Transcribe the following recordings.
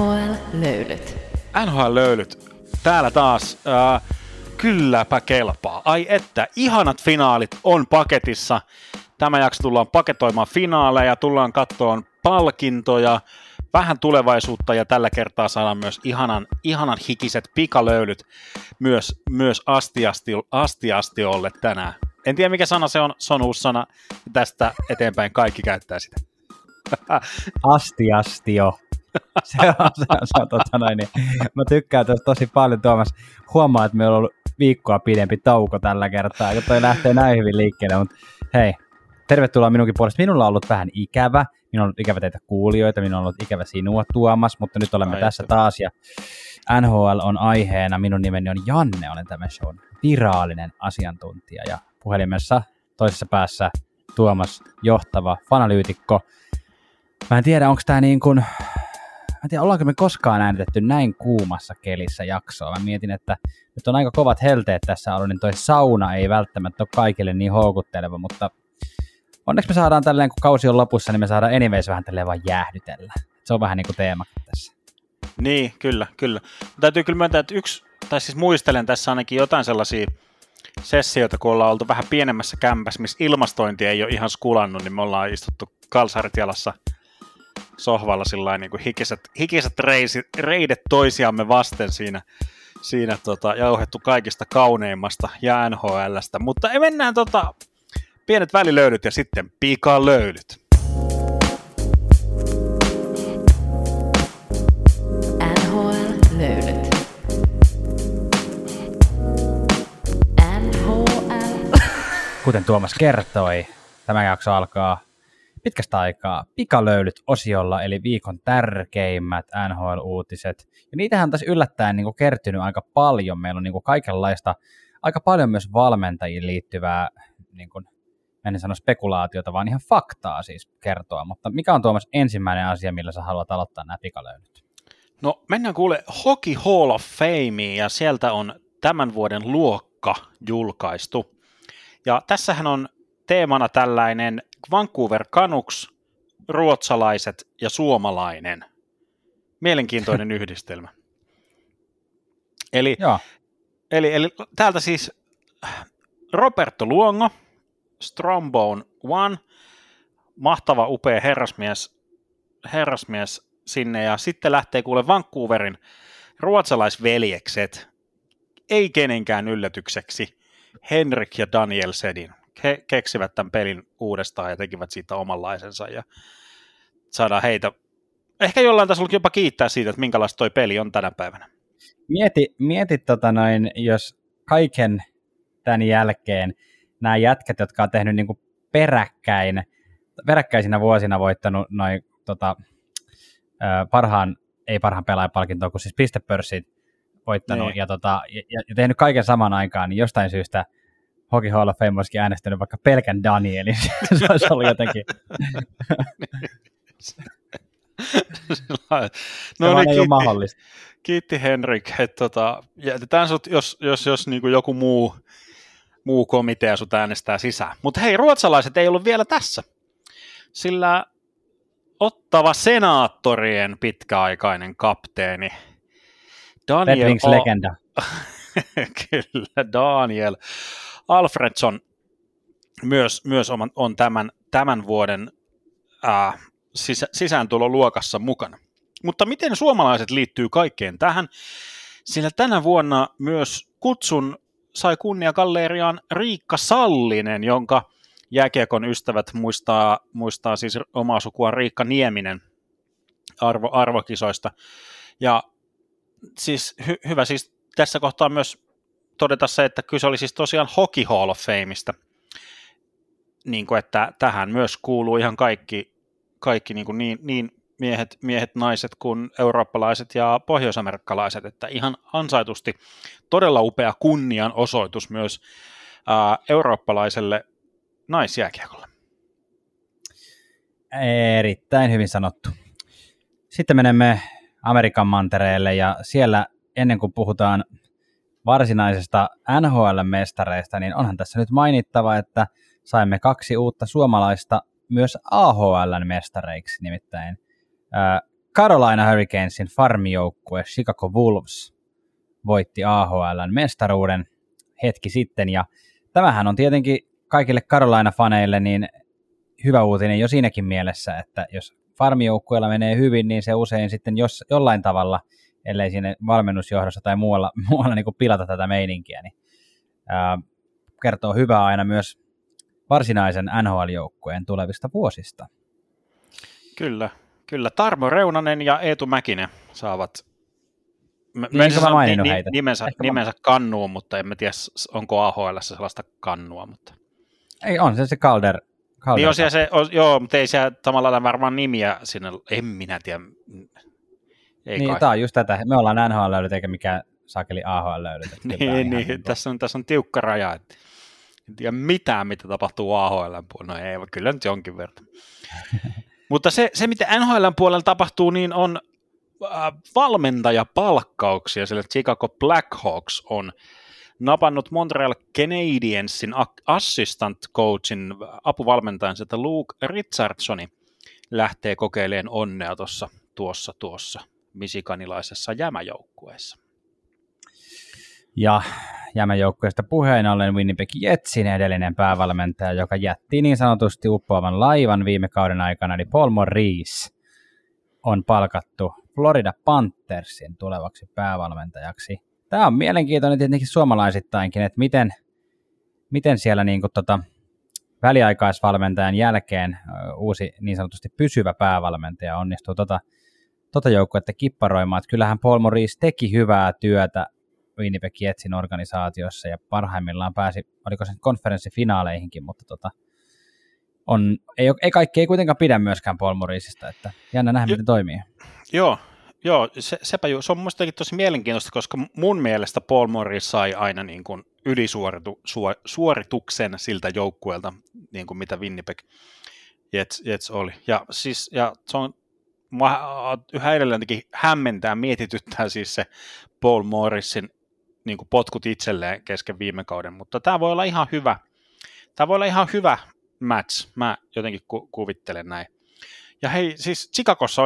NHL-löylyt. NHL-löylyt. Täällä taas kylläpä kelpaa. Ai että, ihanat finaalit on paketissa. Tämä jakso tullaan paketoimaan finaaleja, tullaan kattoon palkintoja, vähän tulevaisuutta ja tällä kertaa saadaan myös ihanan hikiset pikalöylyt myös astiastiolle tänään. En tiedä mikä sana se on, se on uusi sana. Tästä eteenpäin kaikki käyttää sitä. Astiastio. Se on totta noin. Mä tykkään tästä tosi paljon, Tuomas. Huomaa, että meillä on ollut viikkoa pidempi tauko tällä kertaa, kun toi lähtee näin hyvin liikkeelle, mutta hei, tervetuloa minunkin puolesta. Minulla on ollut vähän ikävä. Minulla on ollut ikävä teitä kuulijoita, minulla on ollut ikävä sinua, Tuomas, mutta nyt olemme tässä taas ja NHL on aiheena. Minun nimeni on Janne, olen tämän shown virallinen asiantuntija ja puhelimessa toisessa päässä Tuomas, johtava fanalyytikko. Mä en tiedä, onko tää niin kuin... Mä en tiedä, ollaanko me koskaan äänitetty näin kuumassa kelissä jaksoa. Mä mietin, että nyt on aika kovat helteet tässä ollut, niin toi sauna ei välttämättä ole kaikille niin houkutteleva, mutta onneksi me saadaan tälleen, kun kausi on lopussa, niin me saadaan anyways vähän tälleen vaan jäähdytellä. Se on vähän niin kuin teema tässä. Niin, kyllä. Täytyy kyllä myöntää, että muistelen tässä ainakin jotain sellaisia sessioita, kun ollaan oltu vähän pienemmässä kämpässä, missä ilmastointi ei ole ihan skulannut, niin me ollaan istuttu kalsarit jalassa sohvalla sillain niin kuin hikiset reidet toisiamme vasten siinä jauhettu kaikista kauneimmasta ja NHL:stä, mutta mennään pienet välilöylyt ja sitten pikalöylyt. NHL-löylyt. NHL. Kuten Tuomas kertoi, tämä jakso alkaa pitkästä aikaa pikalöylyt osiolla, eli viikon tärkeimmät NHL-uutiset. Ja niitähän on tässä yllättäen niin kuin kertynyt aika paljon. Meillä on niin kuin kaikenlaista, aika paljon myös valmentajiin liittyvää, niin kuin, en sano spekulaatiota, vaan ihan faktaa siis kertoa. Mutta mikä on Tuomas ensimmäinen asia, millä sä haluat aloittaa nämä pikalöylyt? No mennään kuule Hockey Hall of Fameen ja sieltä on tämän vuoden luokka julkaistu. Ja tässähän on teemana tällainen Vancouver Canucks, ruotsalaiset ja suomalainen. Mielenkiintoinen yhdistelmä. Eli täältä siis Roberto Luongo, Strombone One, mahtava upea herrasmies sinne ja sitten lähtee kuule Vancouverin ruotsalaisveljekset, ei kenenkään yllätykseksi, Henrik ja Daniel Sedin. He keksivät tämän pelin uudestaan ja tekivät siitä omanlaisensa ja saadaan heitä. Ehkä jollain tasolla jopa kiittää siitä, että minkälaista toi peli on tänä päivänä. Mieti, jos kaiken tämän jälkeen nämä jätkät, jotka on tehnyt niinku peräkkäisinä vuosina voittanut noin parhaan pelaajapalkintoa, kun siis pistepörssit voittanut niin. ja tehnyt kaiken saman aikaan, niin jostain syystä Hockey Hall of Fame olisikin äänestänyt vaikka pelkän Danielin. Se olisi ollut jotenkin. No niin, ei ole mahdollista. Kiitti Henrik. Jätetään sut, jos niin kuin joku muu komitea sut äänestää sisään. Mutta hei, ruotsalaiset ei ollut vielä tässä. Sillä Ottava Senaattorien pitkäaikainen kapteeni Daniel Red Wings-legenda. Kyllä, Daniel Alfredsson myös on tämän vuoden sisääntuloluokassa mukana. Mutta miten suomalaiset liittyy kaikkeen tähän? Sillä tänä vuonna myös kutsun sai kunniagalleriaan Riikka Sallinen, jonka jääkiekon ystävät muistaa siis omaa sukuaan Riikka Nieminen arvokisoista. Ja siis hyvä siis tässä kohtaa myös todeta se, että kyse oli siis tosiaan Hockey Hall of Fameista, niin kuin että tähän myös kuuluu ihan kaikki niin miehet, naiset kuin eurooppalaiset ja pohjoisamerikkalaiset, että ihan ansaitusti todella upea kunnianosoitus myös eurooppalaiselle naisjääkiekolle. Erittäin hyvin sanottu. Sitten menemme Amerikan mantereelle ja siellä ennen kuin puhutaan varsinaisesta NHL-mestareista, niin onhan tässä nyt mainittava, että saimme kaksi uutta suomalaista myös AHL-mestareiksi, nimittäin Carolina Hurricanesin farmijoukkue Chicago Wolves voitti AHL:n mestaruuden hetki sitten, ja tämähän on tietenkin kaikille Carolina-faneille niin hyvä uutinen jo siinäkin mielessä, että jos farmijoukkueella menee hyvin, niin se usein sitten jollain tavalla, ellei siinä valmennusjohdossa tai muualla niin kuin pilata tätä meininkiä, niin kertoo hyvää aina myös varsinaisen NHL-joukkueen tulevista vuosista. Kyllä. Tarmo Reunanen ja Eetu Mäkinen saavat nimensä kannuun, mutta en tiedä, onko AHL:ssä sellaista kannua. Mutta... Ei, on se Calder. Niin joo, mutta ei siellä samalla lailla varmaan nimiä sinne, en minä tiedä. Ei niin, tämä on just tätä, me ollaan NHL-löydöt eikä mikään sakeli AHL-löydöt. niin, tässä on tiukka raja, että en tiedä mitään, mitä tapahtuu AHL:n puolella, no ei, kyllä nyt jonkin verran. Mutta se, mitä NHL:n puolella tapahtuu, niin on valmentajapalkkauksia, sillä Chicago Blackhawks on napannut Montreal Canadiensin assistant coachin apuvalmentajansa, että Luke Richardsoni lähtee kokeilemaan onnea tuossa michiganilaisessa jämäjoukkueessa. Ja jämäjoukkueesta puheen ollen Winnipeg Jetsin edellinen päävalmentaja, joka jätti niin sanotusti uppoavan laivan viime kauden aikana, eli Paul Maurice on palkattu Florida Panthersin tulevaksi päävalmentajaksi. Tämä on mielenkiintoinen tietenkin suomalaisittainkin, että miten siellä niin kuin väliaikaisvalmentajan jälkeen uusi niin sanotusti pysyvä päävalmentaja onnistuu tota joukkuetta kipparoimaan. Että kyllähän Paul Maurice teki hyvää työtä Winnipeg Jetsin organisaatiossa ja parhaimmillaan pääsi, oliko se konferenssifinaaleihinkin, mutta kaikki ei kuitenkaan pidä myöskään Paul Mauricesta, että jännä nähdä, miten toimii. Joo, se on muistakin tosi mielenkiintoista, koska mun mielestä Paul Maurice sai aina niin kuin ylisuorituksen siltä joukkueelta, niin kuin mitä Winnipeg Jets oli. Ja se on yhä edelleenkin hämmentää, mietityttää siis se Paul Mauricen niin kuin potkut itselleen kesken viime kauden, mutta tämä voi olla ihan hyvä match, mä jotenkin kuvittelen näin. Ja hei, siis Chicagossa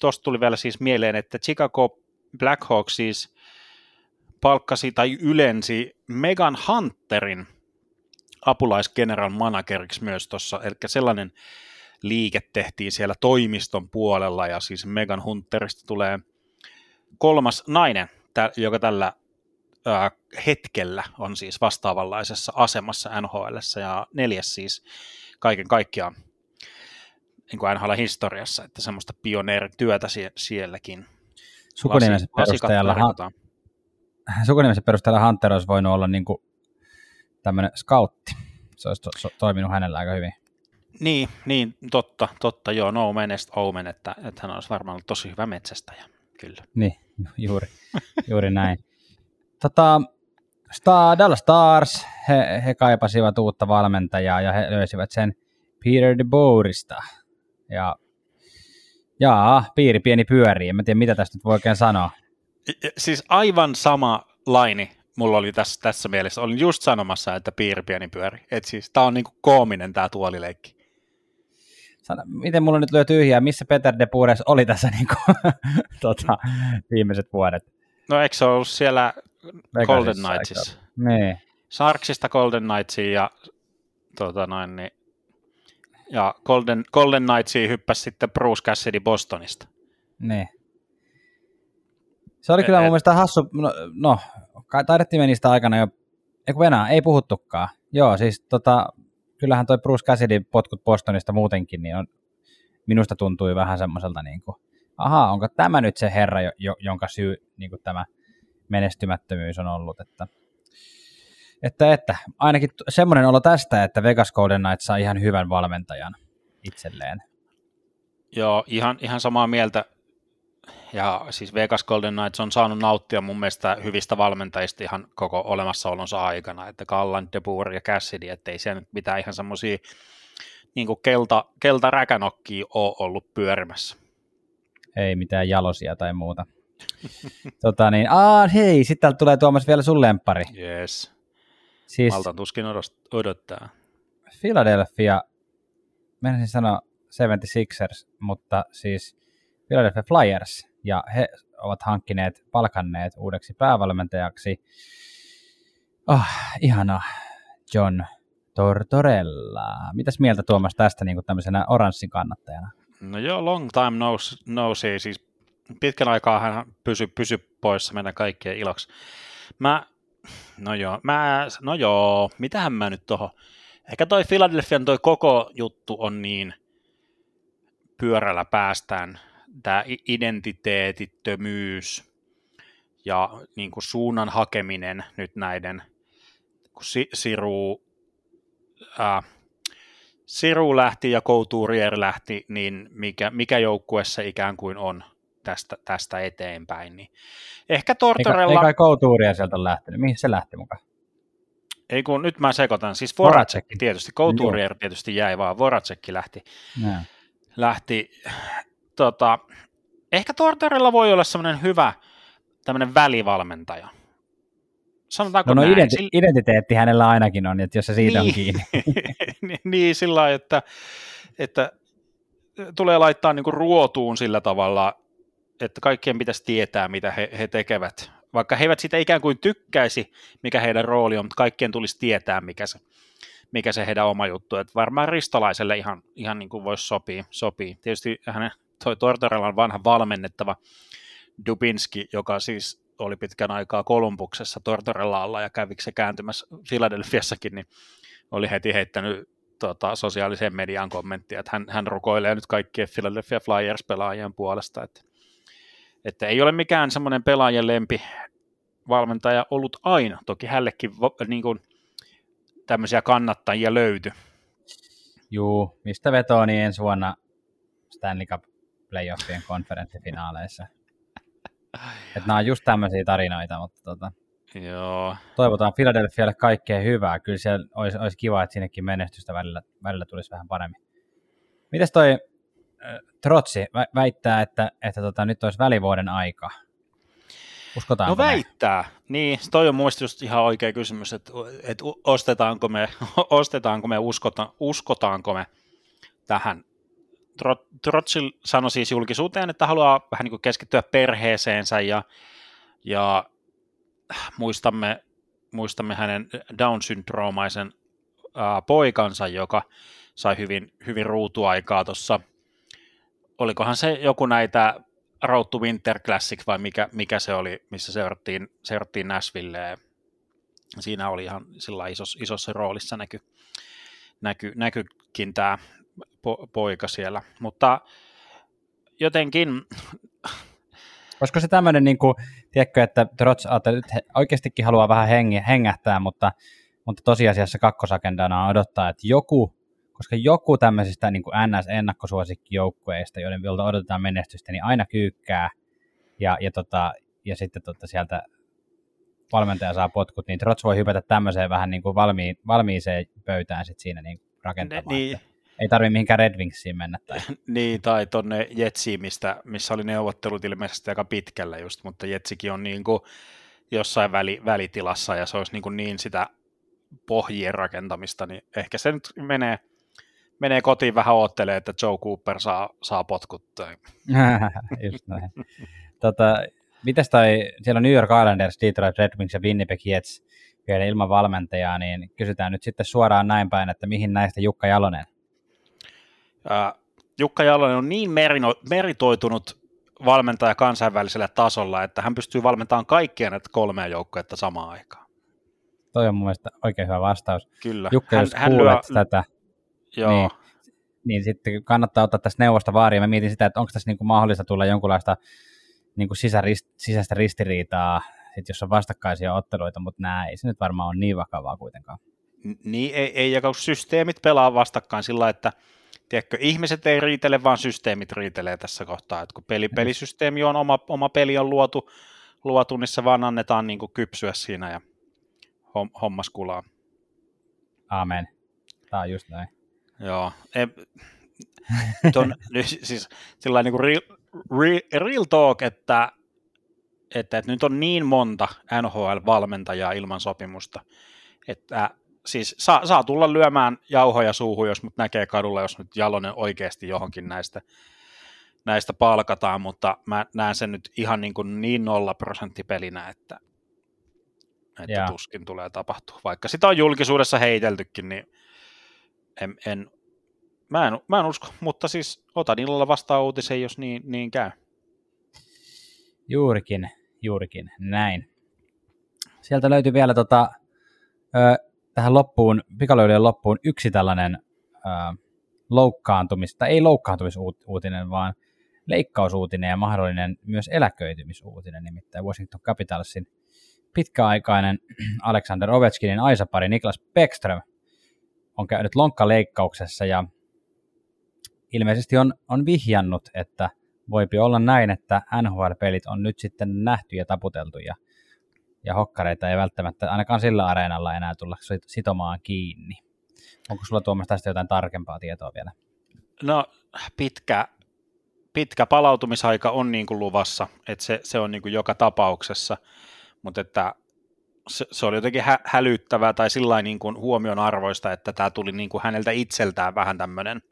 tuosta tuli vielä siis mieleen, että Chicago Blackhawks siis palkkasi tai ylensi Megan Hunterin apulaisgeneral manageriksi myös tuossa, eli sellainen liike tehtiin siellä toimiston puolella, ja siis Megan Hunterista tulee 3. nainen, joka tällä hetkellä on siis vastaavanlaisessa asemassa NHL:ssä, ja 4. siis kaiken kaikkiaan niin kuin NHL-historiassa, että semmoista pioneerityötä sielläkin. Sukunimensä perusteella Hunter olisi voinut olla niin kuin tämmöinen scoutti. Se olisi toiminut hänellä aika hyvin. Niin, totta, joo, no manest omen, että hän olisi varmaan ollut tosi hyvä metsästäjä, kyllä. Niin, juuri näin. Dallas Stars, he kaipasivat uutta valmentajaa ja he löysivät sen Peter DeBoerista. Ja piiri pieni pyörii, en mä tiedä mitä tästä nyt voi oikein sanoa. Siis aivan sama laini mulla oli tässä mielessä, olin just sanomassa, että piiri pieni pyörii. Et siis tää on niinku koominen tää tuolileikki. Miten mulla nyt löi tyhjää, missä Peter DeBoer oli tässä niinku viimeiset vuodet? No eikö se ollut siellä Golden Knightsissa? Niin. Sharksista Golden Knightsiin ja ja Golden Knightsiin hyppäsi sitten Bruce Cassidy Bostonista. Niin. Se oli kyllä mun mielestä hassu. No taidettiin meni sitä aikana jo. Ei puhuttukaan. Joo, siis kyllähän toi Bruce Cassidyn potkut Bostonista muutenkin, niin minusta tuntui vähän semmoiselta niin kuin, ahaa, onko tämä nyt se herra, jonka syy niin kuin tämä menestymättömyys on ollut, että ainakin semmoinen olo tästä, että Vegas Golden Knights saa ihan hyvän valmentajan itselleen. Joo, ihan samaa mieltä, ja siis Vegas Golden Knights on saanut nauttia mun mielestä hyvistä valmentajista ihan koko olemassaolonsa aikana, että Gallant, DeBoer ja Cassidy, ettei siellä nyt mitään ihan semmoisia niin kuin keltaräkänokkia ole ollut pyörimässä. Ei mitään jalosia tai muuta. Hei, sitten täältä tulee Tuomas vielä sun lemppari. Yes. Siis maltan tuskin odottaa. Philadelphia, menisin sanoa 76ers, mutta siis Philadelphia Flyers, ja he ovat palkanneet uudeksi päävalmentajaksi ihanaa John Tortorella. Mitäs mieltä Tuomas tästä niin kuin tämmöisenä oranssin kannattajana? No joo, long time no see, siis pitkän aikaa hän pysy poissa meidän kaikkien iloksi. Mitähän mä nyt tohon? Ehkä toi Philadelphian toi koko juttu on niin pyörällä päästään, tämä identiteetittömyys ja niin kuin suunnan hakeminen nyt näiden, kun Siru lähti ja Couturier lähti, niin mikä joukkue se ikään kuin on tästä eteenpäin. Niin ehkä Tortorella... Ei kai Couturier sieltä on lähtenyt. Mihin se lähti mukaan? Ei kun nyt mä sekoitan. Siis Voracek tietysti, Couturier tietysti jäi, vaan Voracek lähti. Ehkä Tortorella voi olla semmoinen hyvä tämmöinen välivalmentaja. Sanotaanko näin? Identiteetti hänellä ainakin on, että jos se siitä on kiinni. Niin, sillä lailla, että tulee laittaa niinku ruotuun sillä tavalla, että kaikkien pitäisi tietää, mitä he tekevät. Vaikka he eivät sitä ikään kuin tykkäisi, mikä heidän rooli on, mutta kaikkien tulisi tietää, mikä se heidän oma juttu. Että varmaan Ristolaiselle ihan niin kuin voisi sopii. Tietysti hänen toi Tortorellan vanha valmennettava Dubinski, joka siis oli pitkän aikaa Kolumbuksessa Tortorellalla ja kävi se kääntymässä Philadelphiassakin, niin oli heti heittänyt sosiaaliseen mediaan kommenttia, että hän rukoilee nyt kaikkien Philadelphia Flyers-pelaajien puolesta, että ei ole mikään semmoinen pelaajien lempivalmentaja ollut aina. Toki hällekin niin kuin tämmöisiä kannattajia löytyi. Juu, mistä vetoo niin ensi vuonna Stanley Cup playoffien konferenssifinaaleissa. Että nämä on just tämmöisiä tarinoita, mutta Joo. Toivotaan Philadelphialle kaikkea hyvää. Kyllä siellä olisi kiva, että sinnekin menestystä välillä tulisi vähän paremmin. Mites toi Trotsi väittää, että nyt olisi välivuoden aika? Uskotaanko? No väittää. Me? Niin, toi on muista just ihan oikea kysymys, että ostetaanko me, uskotaanko me tähän. Trotsil sanoi siis julkisuuteen, että haluaa vähän niin kuin keskittyä perheeseensä ja muistamme hänen Down-syndroomaisen poikansa, joka sai hyvin ruutuaikaa tuossa. Olikohan se joku näitä Road to Winter Classic vai mikä se oli, missä seurattiin Nashvilleä. Siinä oli ihan sillä isossa roolissa näkyykin tämä poika siellä, mutta jotenkin... Olisiko se tämmöinen, niin kuin, tiedätkö, että Trots oikeastikin haluaa vähän hengähtää, mutta tosiasiassa kakkosagendana on odottaa, että koska joku tämmöisistä niin kuin NS-ennakkosuosikkijoukkueista, joilta odotetaan menestystä, niin aina kyykkää ja sitten sieltä valmentaja saa potkut, niin Trots voi hypätä tämmöiseen vähän niin kuin valmiiseen pöytään sitten siinä niin rakentamaan. Niin. Ei tarvitse mihinkään Red Wingsiin mennä. Tai. Niin, tai tuonne Jetsiin, missä oli neuvottelut ilmeisesti aika pitkällä just, mutta Jetsikin on niin kuin jossain välitilassa ja se olisi niin sitä pohjien rakentamista, niin ehkä se nyt menee kotiin vähän oottelee, että Joe Cooper saa potkut. Just näin. Mites toi, siellä on New York Islanders, Detroit Red Wings ja Winnipeg Jets vielä ilman valmentajaa, niin kysytään nyt sitten suoraan näin päin, että mihin näistä Jukka Jalonen? Jukka Jalonen on niin meritoitunut valmentaja kansainvälisellä tasolla, että hän pystyy valmentamaan kaikkia näitä kolmea joukkuetta samaan aikaan. Toi on mun mielestä oikein hyvä vastaus. Kyllä. Jukka, jos kuulet tätä, joo. Niin sitten kannattaa ottaa tässä neuvosta vaaria. Mä mietin sitä, että onko tässä niinku mahdollista tulla jonkunlaista niinku sisäistä ristiriitaa, sit jos on vastakkaisia otteluita, mutta ei se nyt varmaan ole niin vakavaa kuitenkaan. Niin, ei ja systeemit pelaa vastakkain sillä lailla, että tiedätkö, ihmiset ei riitele, vaan systeemit riitelee tässä kohtaa, että kun pelisysteemi on oma peli on luotu, niin se vaan annetaan niin kuin kypsyä siinä ja hommas kulaa. Aamen. Tämä on just näin. Joo. Siis sillä niin kuin real talk, että nyt on niin monta NHL-valmentajaa ilman sopimusta, että siis saa tulla lyömään jauhoja suuhun, jos mut näkee kadulla, jos nyt Jalonen oikeasti johonkin näistä, näistä palkataan, mutta mä näen sen nyt ihan niin 0% pelinä, että tuskin tulee tapahtua. Vaikka sitä on julkisuudessa heiteltykin, niin mä en usko, mutta siis otan illalla vastaan uutisen, jos niin käy. Juurikin näin. Sieltä löytyy vielä tähän loppuun, pikalöylyjen loppuun yksi tällainen loukkaantumisuutinen, vaan leikkausuutinen ja mahdollinen myös eläköitymisuutinen, nimittäin Washington Capitalsin pitkäaikainen Alexander Ovechkinin aisapari Niklas Bäckström on käynyt lonkkaleikkauksessa ja ilmeisesti on vihjannut, että voipi olla näin, että NHL-pelit on nyt sitten nähty ja taputeltu ja hokkareita ei välttämättä ainakaan sillä areenalla enää tulla sitomaan kiinni. Onko sulla Tuomas tästä jotain tarkempaa tietoa vielä? No pitkä palautumisaika on luvassa, että se on joka tapauksessa, mutta että se oli jotenkin hälyttävää tai sillain huomionarvoista, että tämä tuli häneltä itseltään vähän tämmöinen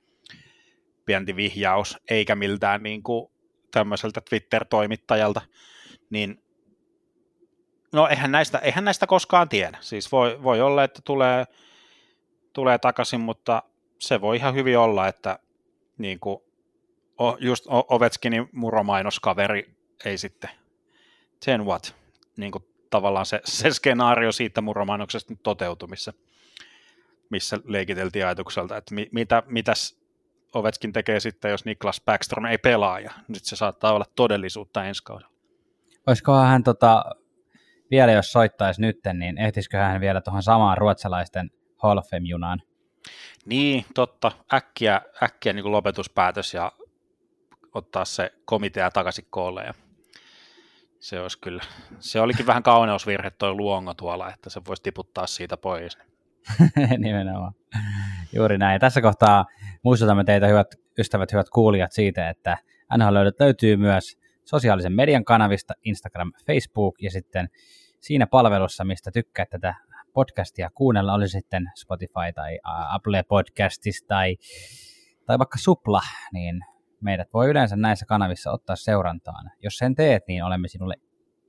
pienti vihjaus, eikä miltään tämmöiseltä Twitter-toimittajalta, niin no eihän näistä koskaan tiedä. Siis voi olla, että tulee takaisin, mutta se voi ihan hyvin olla, että just Ovechkinin muromainos-kaveri ei sitten sen what, tavallaan se skenaario siitä muromainoksesta nyt toteutui, missä leikiteltiin ajatukselta, että mitäs Ovechkin tekee sitten, jos Niklas Bäckström ei pelaa, ja nyt se saattaa olla todellisuutta ensi kaudella. Olisikohan hän vielä jos soittaisi nyt, niin ehtisiköhän hän vielä tuohon samaan ruotsalaisten Hall of Fame-junaan? Niin, totta. Äkkiä lopetuspäätös ja ottaa se komitea takaisin koolle. Ja se olisi kyllä. Se olikin vähän kauneusvirhe toi Luongo tuolla, että se voisi tiputtaa siitä pois. Nimenomaan. Juuri näin. Tässä kohtaa muistutamme teitä, hyvät ystävät, hyvät kuulijat, siitä, että NHL-löydöt löytyy myös sosiaalisen median kanavista, Instagram, Facebook, ja sitten siinä palvelussa, mistä tykkää tätä podcastia kuunnella, oli sitten Spotify tai Apple Podcastista tai vaikka Supla, niin meidät voi yleensä näissä kanavissa ottaa seurantaan. Jos sen teet, niin olemme sinulle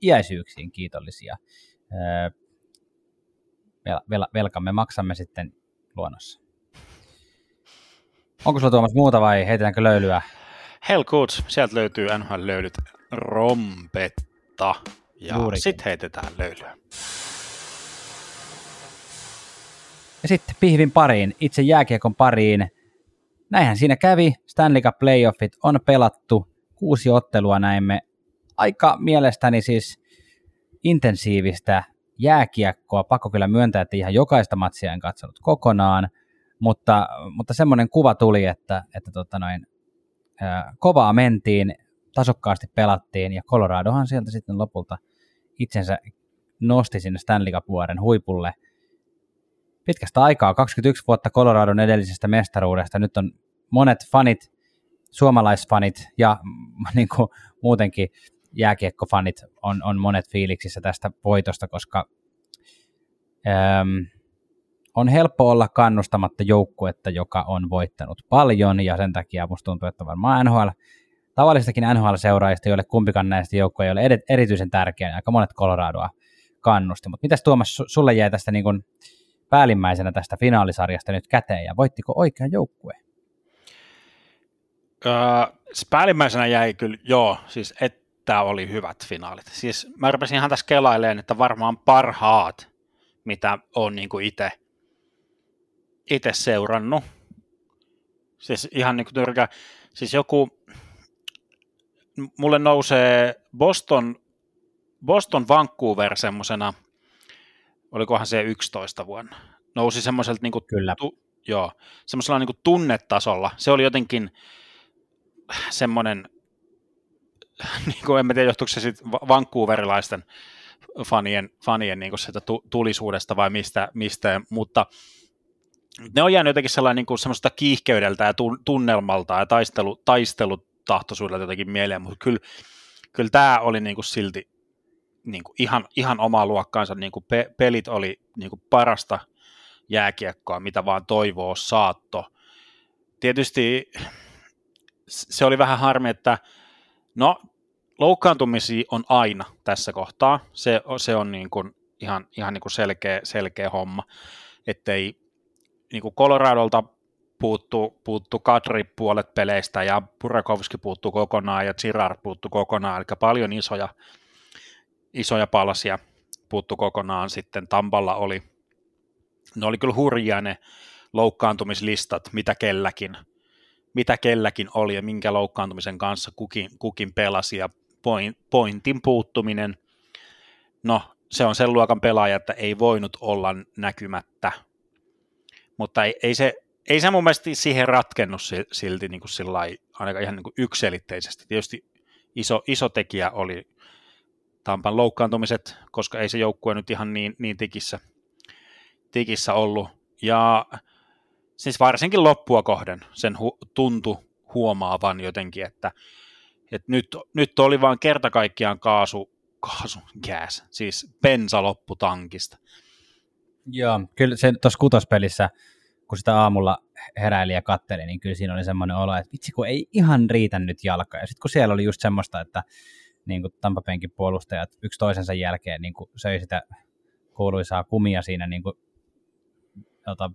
iäisyyksiin kiitollisia. Velkamme maksamme sitten luonnossa. Onko sulla Tuomas muuta vai heitetäänkö löylyä? Hell good, sieltä löytyy NHL-löylyt rompetta ja sitten heitetään löylyä. Ja sitten pihvin pariin, itse jääkiekon pariin. Näinhän siinä kävi, Stanley Cup playoffit on pelattu, 6 ottelua näimme. Aika mielestäni siis intensiivistä jääkiekkoa, pakko kyllä myöntää, että ihan jokaista matsia en katsonut kokonaan, mutta semmoinen kuva tuli, että kovaa mentiin, tasokkaasti pelattiin ja Coloradohan sieltä sitten lopulta itsensä nosti sinne Stanley Cup-vuoren huipulle. Pitkästä aikaa, 21 vuotta Coloradon edellisestä mestaruudesta. Nyt on monet fanit, suomalaisfanit ja muutenkin jääkiekkofanit on monet fiiliksissä tästä voitosta, koska on helppo olla kannustamatta joukkuetta, joka on voittanut paljon, ja sen takia musta tuntuu, että varmaan tavallistakin NHL-seuraajista, joille kumpikaan näistä joukkoja ei ole erityisen tärkeä, aika monet Coloradoa kannusti. Mutta mitäs Tuomas, sulle jäi tästä päällimmäisenä tästä finaalisarjasta nyt käteen, ja voittiko oikea joukkue? Päällimmäisenä jäi kyllä, siis että oli hyvät finaalit. Siis mä rupesin ihan tässä kelailemaan, että varmaan parhaat, mitä olen itse seurannut. Siis ihan tyrkää. Siis mulle nousee Boston Vancouver semmosena, olikohan se 11 vuonna, nousi semmoiselta semmoisella tunnetasolla. Se oli jotenkin semmoinen, en mä tiedä johtuuko se sitten vancouverilaisten fanien sitä tulisuudesta vai mistä, mutta ne on jäänyt jotenkin sellainen semmoista kiihkeydeltä ja tunnelmalta ja taistelutahtoisuudelta jotenkin mieleen, mutta kyllä tämä oli silti ihan omaa luokkaansa, pelit oli parasta jääkiekkoa, mitä vaan toivoa saatto. Tietysti se oli vähän harmi, että no loukkaantumisia on aina tässä kohtaa, se on niin kuin ihan niin kuin selkeä homma, ettei niin kuin Coloradolta puuttu Kadri puolet peleistä ja Burakovski puuttuu kokonaan ja Girard puuttuu kokonaan, eli paljon isoja palasia puuttu kokonaan. Sitten Tampalla ne oli kyllä hurjia ne loukkaantumislistat, mitä kelläkin oli ja minkä loukkaantumisen kanssa kukin pelasi, ja pointin puuttuminen, no se on sen luokan pelaaja, että ei voinut olla näkymättä, mutta ei se mun mielestä siihen ratkennut silti niin kuin sillai, ainakaan ihan niin kuin yksiselitteisesti. Tietysti iso tekijä oli Tampan loukkaantumiset, koska ei se joukkue nyt ihan niin tikissä ollut. Ja siis varsinkin loppua kohden sen tuntui huomaavan jotenkin, että nyt oli vaan kerta kaikkiaan kaasu, siis bensa loppu tankista. Joo, kyllä se tuossa kutospelissä, kun sitä aamulla heräili ja katteli, niin kyllä siinä oli semmoinen olo, että vitsi kun ei ihan riitä nyt jalka. Ja sitten kun siellä oli just semmoista, että niin kuin Tampa Bayn puolustajat yksi toisensa jälkeen niin kuin söi sitä kuuluisaa kumia siinä niin kuin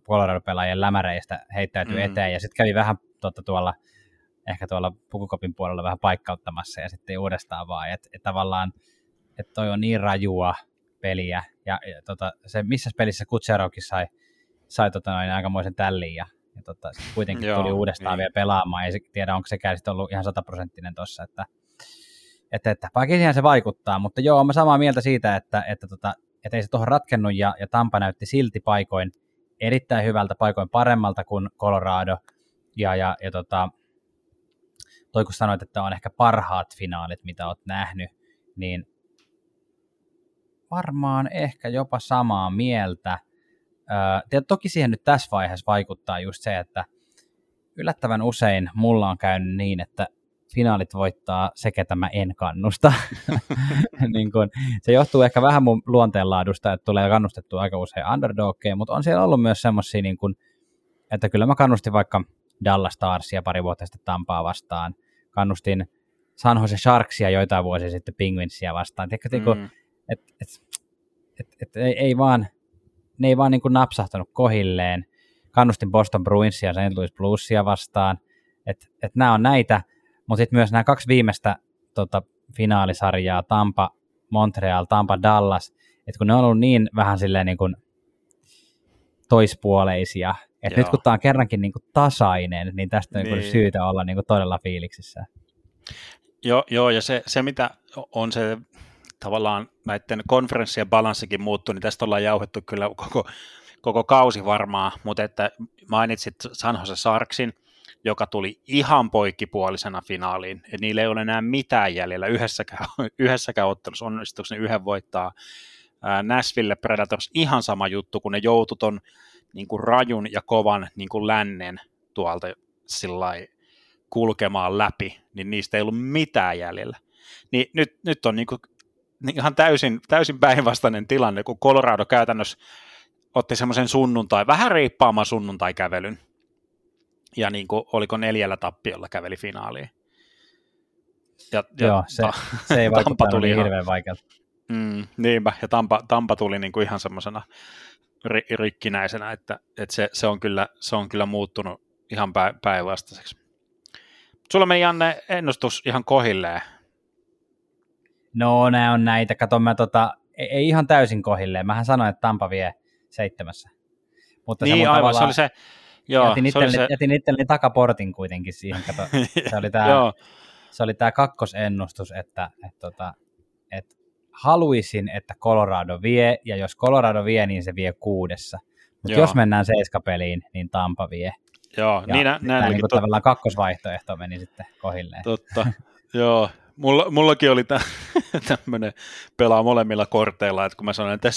Colorado-pelaajien lämäreistä heittäytyi eteen, ja sitten kävi vähän tuolla, ehkä tuolla pukukopin puolella vähän paikkauttamassa, ja sitten uudestaan vaan, että tavallaan, että toi on niin rajua peliä, ja se missä pelissä Kutserovkin sai aikamoisen tällin, ja kuitenkin tuli uudestaan vielä pelaamaan, ei tiedä, onko sekään sitten ollut ihan 100% tuossa, että vaikka siihen se vaikuttaa, mutta joo, olen samaa mieltä siitä, että ei se tuohon ratkennut, ja Tampa näytti silti paikoin erittäin hyvältä, paikoin paremmalta kuin Colorado, ja toi kun sanoit, että on ehkä parhaat finaalit, mitä olet nähnyt, niin varmaan ehkä jopa samaa mieltä. Toki siihen nyt tässä vaiheessa vaikuttaa just se, että yllättävän usein mulla on käynyt niin, että finaalit voittaa se, ketä mä en kannusta. Niin kun, se johtuu ehkä vähän mun luonteenlaadusta, että tulee kannustettua aika usein underdogkeja, mutta on siellä ollut myös semmoisia, niin kun, että kyllä mä kannustin vaikka Dallas Starsia pari vuotta sitten Tampaa vastaan, kannustin San Jose Sharksia joitain vuosia sitten Penguinsia vastaan. Ne ei vaan niin kuin napsahtanut kohilleen. Kannustin Boston Bruinsia ja St. Louis Bluesia vastaan. Et nämä on näitä, mutta sitten myös nämä kaksi viimeistä finaalisarjaa, Tampa Montreal, Tampa Dallas, että kun ne on ollut niin vähän silleen niin kuin toispuoleisia, että nyt kun tämä on kerrankin niin kuin tasainen, niin tästä on niin syytä olla niin kuin todella fiiliksissä. Joo, ja se mitä on se tavallaan näiden konferenssien balanssikin muuttuu, niin tästä ollaan jauhettu kyllä koko kausi varmaan, mutta että mainitsit San Jose Sharksin, joka tuli ihan poikkipuolisena finaaliin, että niillä ei ole enää mitään jäljellä yhdessäkään ottelussa, onnistuiko ne yhden voittaa. Nashville Predators ihan sama juttu, kun ne joutui ton niin kuin rajun ja kovan niin kuin lännen tuolta sillai kulkemaan läpi, niin niistä ei ollut mitään jäljellä. Niin nyt on niin kuin ihan täysin päinvastainen tilanne, kun Colorado käytännössä otti semmoisen sunnuntai, vähän reippaamaan sunnuntai-kävelyn, ja niin kuin, oliko 4 tappiolla käveli finaaliin. Joo, se ei vaikuttanut niin hirveän vaikealta. Niinpä, ja Tampa tuli niin kuin ihan semmoisena rikkinäisenä, että se on kyllä muuttunut ihan päinvastaiseksi. Sulla meni, Janne, ennustus ihan kohilleen. No, nämä on näitä. Kato, mä ei ihan täysin kohilleen. Mähän sanoin, että Tampa vie 7. Mutta niin, aivan, se oli se. Joo, jätin itselleni takaportin kuitenkin siihen. Kato, se oli tämä kakkosennustus, että haluaisin, että Colorado vie, ja jos Colorado vie, niin se vie 6. Mutta jos mennään 7-peliin, niin Tampa vie. Joo, ja niin näin. Niin tavallaan kakkosvaihtoehto meni sitten kohilleen. Totta, joo. Mullakin oli tämmöinen pelaa molemmilla korteilla, että kun mä sanoin, että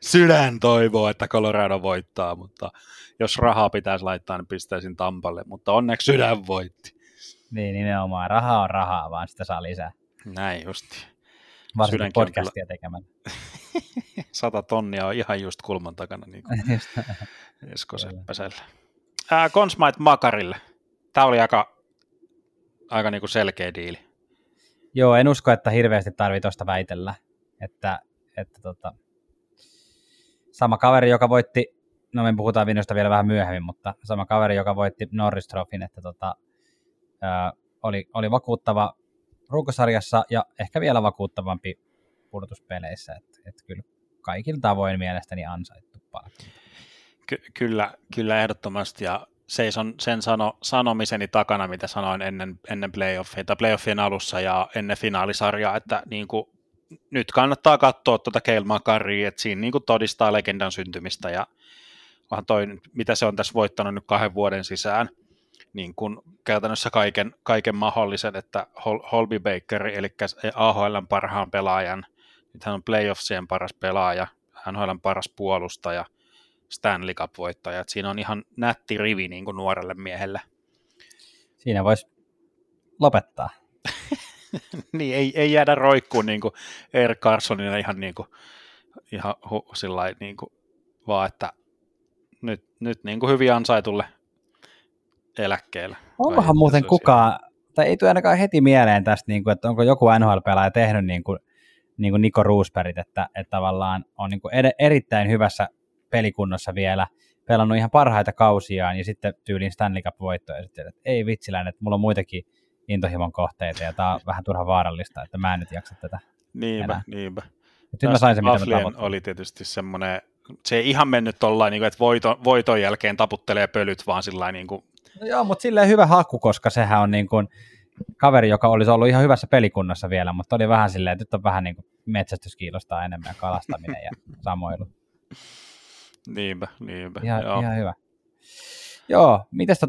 sydän toivoo, että Colorado voittaa, mutta jos rahaa pitäisi laittaa, niin pistäisin Tampalle, mutta onneksi sydän voitti. Niin, nimenomaan. Raha on rahaa, vaan sitä saa lisää. Näin justi. Varsinkin podcastia tekemällä. 100 tonnia on ihan just kulman takana, niin kuin Esko Seppäselle. Consmite Makarille. Tämä oli aika aika niinku selkeä diili. Joo, en usko, että hirveästi tarvitsee tuosta väitellä. Että sama kaveri, joka voitti, no me puhutaan Vinosta vielä vähän myöhemmin, mutta sama kaveri, joka voitti Norris Trophyn, että oli vakuuttava runkosarjassa ja ehkä vielä vakuuttavampi pudotuspeleissä, että kyllä kaikilla tavoin mielestäni ansaittu palkinto. Kyllä ehdottomasti, ja seison sen sanomiseni takana, mitä sanoin ennen playoffien alussa ja ennen finaalisarjaa, että niin kuin nyt kannattaa katsoa tuota Cale Makaria, että siinä niin kuin todistaa legendan syntymistä, ja vaan toi, mitä se on tässä voittanut nyt 2 vuoden sisään, niin kuin käytännössä kaiken mahdollisen, että Holby Baker, eli AHL:n parhaan pelaajan, nyt hän on playoffsien paras pelaaja, NHL:n paras puolustaja, Stanley Cup-voittaja, että siinä on ihan nätti rivi niin kuin nuorelle miehelle. Siinä voisi lopettaa. Niin, ei jäädä roikkuun niin kuin Erik Karlssonina ihan sillain niin kuin, vaan että nyt niin kuin hyvin ansaitulle eläkkeelle. Onkohan muuten kukaan, tai ei tule ainakaan heti mieleen tästä, niin kuin, että onko joku NHL-pelaaja tehnyt niin kuin Nico Roosberg, että tavallaan on niin kuin erittäin hyvässä pelikunnossa vielä, pelannut ihan parhaita kausiaan ja sitten tyyliin Stanley Cup-voittoja ja sitten, että ei vitsiläinen, että mulla on muitakin intohimon kohteita ja tää on vähän turha vaarallista, että mä en nyt jaksa tätä. Niinpä. Nyt mä sain sen, mitä mä tavoittelin. Oli tietysti semmoinen, se ei ihan mennyt tollain, että voiton jälkeen taputtelee pölyt, vaan sillain niin kuin... No joo, mutta silleen hyvä haku, koska sehän on niin kuin kaveri, joka olisi ollut ihan hyvässä pelikunnassa vielä, mutta oli vähän silleen, että nyt on vähän niin kuin metsästys kiilostaa enemmän ja kalastaminen ja samoilu. Niinpä. Ihan hyvä. Joo, mitäs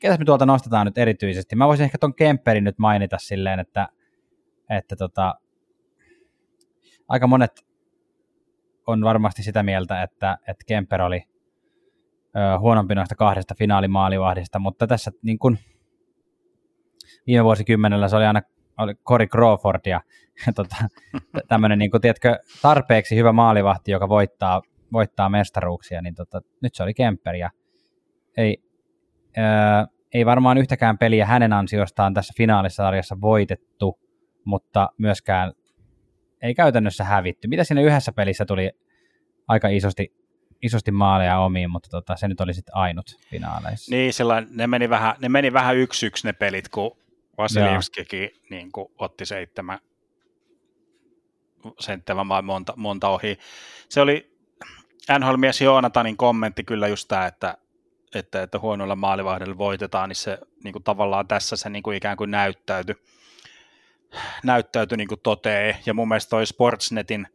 ketäs me tuolta nostetaan nyt erityisesti? Mä voisin ehkä ton Kemperin nyt mainita silleen, että aika monet on varmasti sitä mieltä, että Kemper oli huonompi noista 2 finaalimaalivahdista, mutta tässä niin kun viime vuosikymmenellä se oli aina Corey Crawford ja tämmönen niin kun, tiedätkö, tarpeeksi hyvä maalivahti, joka voittaa mestaruuksia, niin nyt se oli Kemper ja ei varmaan yhtäkään peliä hänen ansiostaan tässä finaalisarjassa voitettu, mutta myöskään ei käytännössä hävitty. Mitä siinä yhdessä pelissä tuli aika isosti maaleja omiin, mutta se nyt oli sitten ainut finaaleissa. Niin, ne meni vähän 1-1 ne pelit, kun Vasilevskikin niin kun otti 7 maan monta ohi. Se oli NHL-mies Joonatanin kommentti kyllä just tämä, että huonoilla maalivahdilla voitetaan, niin se niin kuin tavallaan tässä se niin kuin ikään kuin näyttäytyi niin kuin totee, ja mun mielestä toi Sportsnetin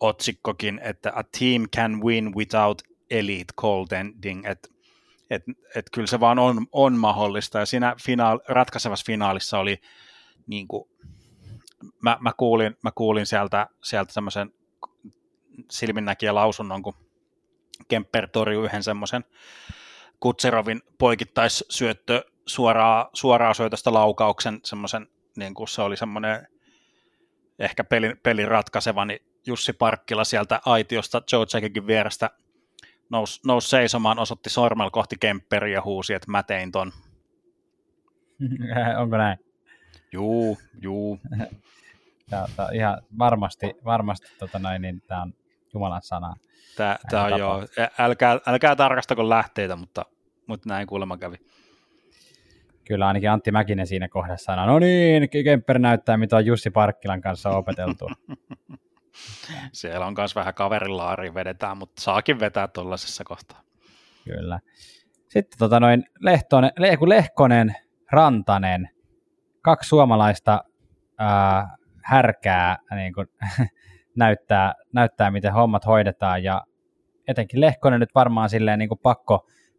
otsikkokin, että a team can win without elite goaltending, että kyllä se vaan on mahdollista, ja siinä ratkaisevassa finaalissa oli, niin kuin, mä kuulin sieltä semmoisen silminnäkijä lausunnon, kun Kemper torjui yhden semmoisen Kutserovin poikittaissyöttö suoraa syötöstä laukauksen, semmoisen, niin kuin se oli semmoinen ehkä pelin ratkaiseva, niin Jussi Parkkila sieltä aitiosta Joe Czekikin vierestä nousi seisomaan, osoitti sormella kohti Kemperiä ja huusi, että mä tein ton. Onko näin? Juu. Tää ihan varmasti niin tää on Jumalan sanaa. Tää on joo. Älkää tarkastako lähteitä, mutta näin kuulemma kävi. Kyllä ainakin Antti Mäkinen siinä kohdassa sanoi, no niin, Kemper näyttää, mitä on Jussi Parkkilan kanssa opeteltu. Siellä on myös vähän kaverilaari vedetään, mutta saakin vetää tuollaisessa kohtaa. Kyllä. Sitten Lehkonen, Rantanen, 2 suomalaista härkää, niin kuin, näyttää, miten hommat hoidetaan, ja etenkin Lehkonen nyt varmaan silleen niin kuin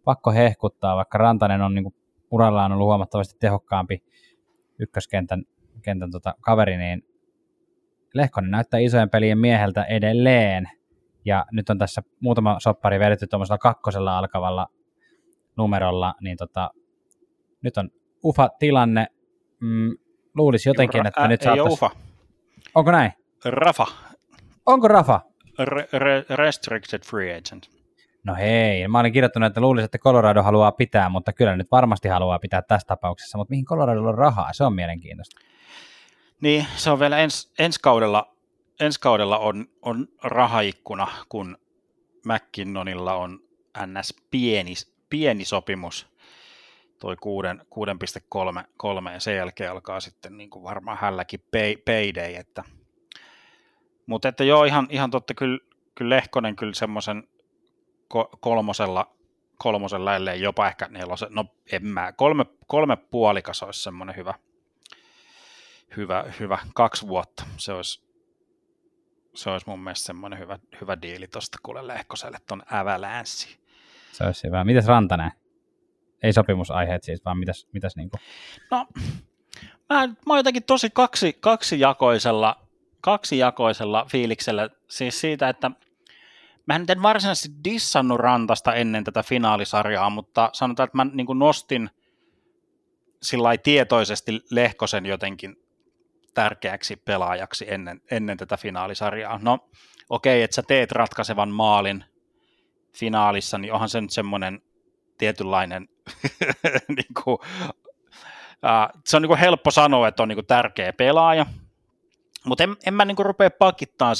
pakko hehkuttaa, vaikka Rantanen on niin kuin urallaan ollut huomattavasti tehokkaampi ykköskentän kaveri, niin Lehkonen näyttää isojen pelien mieheltä edelleen, ja nyt on tässä muutama soppari vedetty tuommoisella 2 alkavalla numerolla, niin nyt on ufa tilanne, luulisi jotenkin, että nyt saattaisi... Ufa. Onko näin? Rafa. Onko Rafa? Restricted free agent. No hei, mä olin kirjoittanut, että luulisin, että Colorado haluaa pitää, mutta kyllä nyt varmasti haluaa pitää tässä tapauksessa, mutta mihin Coloradolla on rahaa, se on mielenkiintoista. Niin, se on vielä ensi kaudella on rahaikkuna, kun McKinnonilla on ns. Pieni sopimus, toi 6,3 ja sen jälkeen alkaa sitten niin kuin varmaan hälläkin payday, että mutta että joo, ihan totta, kyllä Lehkonen kyllä semmoisen kolmosella ellei jopa ehkä nelosen, no en mä, kolme puolikas olisi semmoinen hyvä 2 vuotta, se olisi mun mielestä semmoinen hyvä diili tosta kuule Lehkoselle ton Avalanssiin. Se olisi hyvä. Mitäs Rantanen? Ei sopimusaiheet siis, vaan mitäs niinku? No, mä oon jotenkin tosi kaksijakoisella fiiliksellä, siis siitä, että mä nyt en varsinaisesti dissannut Rantasta ennen tätä finaalisarjaa, mutta sanotaan, että mä niin kuin nostin sillai tietoisesti Lehkosen jotenkin tärkeäksi pelaajaksi ennen tätä finaalisarjaa. No okei, että sä teet ratkaisevan maalin finaalissa, niin onhan se nyt semmoinen tietynlainen, niin kuin, se on niin kuin helppo sanoa, että on niin kuin tärkeä pelaaja, mutta en mä niin kuin rupea pakittaa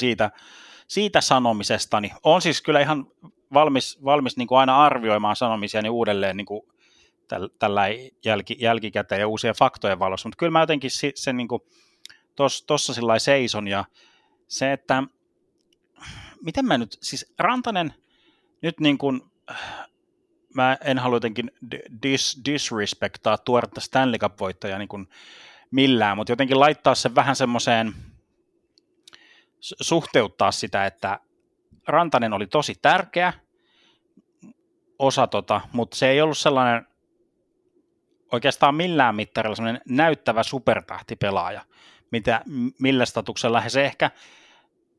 siitä sanomisestani. Olen siis kyllä ihan valmis niin kuin aina arvioimaan sanomisiani uudelleen niin kuin tällä jälkikäteen ja uusien faktojen valossa, mutta kyllä mä jotenkin sen niin kuin tuossa sillä lailla seison, ja se, että miten mä nyt, siis Rantanen nyt niin kuin, mä en halua jotenkin disrespektaa tuoretta Stanley Cup-voittajaa niin kuin millään, mutta jotenkin laittaa sen vähän semmoiseen, suhteuttaa sitä, että Rantanen oli tosi tärkeä osa mutta se ei ollut sellainen oikeastaan millään mittarilla sellainen näyttävä supertähtipelaaja, millä statuksella he se ehkä,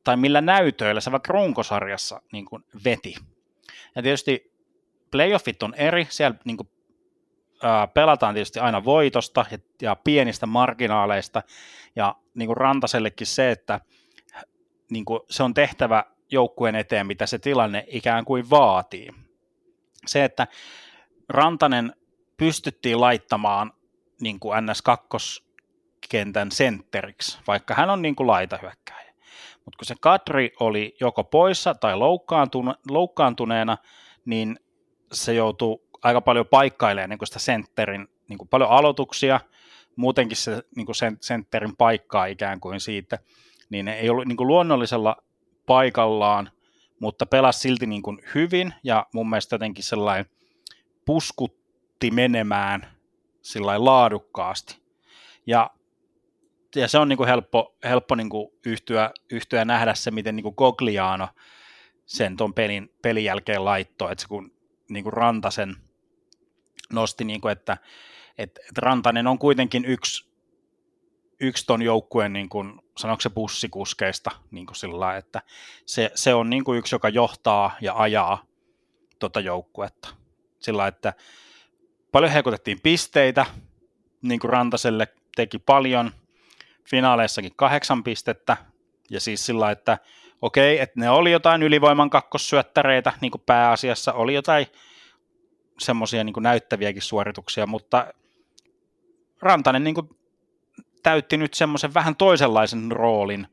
tai millä näytöillä se vaikka runkosarjassa niin kuin veti. Ja tietysti playoffit on eri, siellä niin kuin, pelataan tietysti aina voitosta ja pienistä marginaaleista, ja niin kuin Rantasellekin se, että niin kuin se on tehtävä joukkueen eteen, mitä se tilanne ikään kuin vaatii. Se, että Rantanen pystyttiin laittamaan niin kuin NS2-kentän sentteriksi, vaikka hän on niin kuin laitahyökkääjä. Mutta kun se Kadri oli joko poissa tai loukkaantuneena, niin se joutui aika paljon paikkailemaan niin kuin sitä sentterin, niin kuin paljon aloituksia, muutenkin se niin kuin sentterin paikkaa ikään kuin siitä, niin ei ollut niin kuin luonnollisella paikallaan, mutta pelasi silti niin kuin hyvin, ja mun mielestä jotenkin sellainen puskutti menemään sellainen laadukkaasti. Ja se on niin kuin helppo niin kuin yhtyä nähdä se, miten niin kuin Cogliano sen ton pelin jälkeen laittoi, että se kun niin kuin Rantasen nosti, niin kuin, että Rantanen on kuitenkin yksi ton joukkueen, niin kuin, sanoiko se bussikuskeista, niin kuin sillä lailla, että se on niin kuin yksi, joka johtaa ja ajaa tuota joukkuetta. Sillä lailla, että paljon heikotettiin pisteitä, niin kuin Rantaselle teki paljon, finaaleissakin 8 pistettä, ja siis sillä lailla, että okei, että ne oli jotain ylivoiman kakkossyöttäreitä, niin kuin pääasiassa oli jotain semmoisia niin kuin näyttäviäkin suorituksia, mutta Rantanen niin kuin täytti nyt semmoisen vähän toisenlaisen roolin,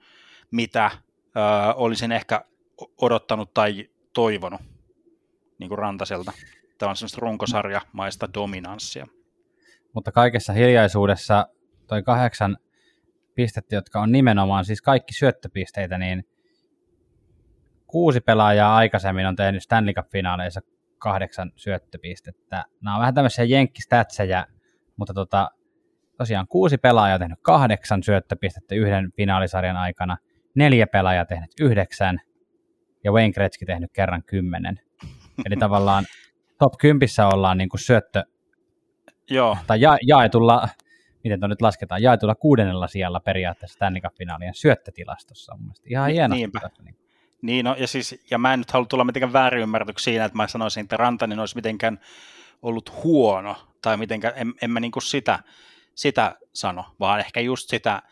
mitä olisin ehkä odottanut tai toivonut niin kuin Rantaselta. Tämä on semmoista runkosarjamaista dominanssia. Mutta kaikessa hiljaisuudessa toi 8 pistettä, jotka on nimenomaan siis kaikki syöttöpisteitä, niin 6 pelaajaa aikaisemmin on tehnyt Stanley Cup-finaaleissa 8 syöttöpistettä. Nämä on vähän tämmöisiä jenkkistätsejä, mutta tosiaan 6 pelaajaa tehnyt 8 syöttöpistettä yhden finaalisarjan aikana, 4 pelaajaa tehnyt 9 ja Wayne Gretzky tehnyt kerran 10. Eli tavallaan top 10:ssä ollaan niin kuin syöttö, joo, tai jaetulla, miten tuo nyt lasketaan, jaetulla 6. sijalla periaatteessa Stanley Cup-finaalien syöttötilastossa. Mun mielestä ihan hieno. Niin, no, ja, siis, ja mä en nyt halua tulla mitenkään väärinymmärryksi siinä, että mä sanoisin, että Rantanen olisi mitenkään ollut huono, tai mitenkään, en mä niin kuin sitä sano, vaan ehkä just sitä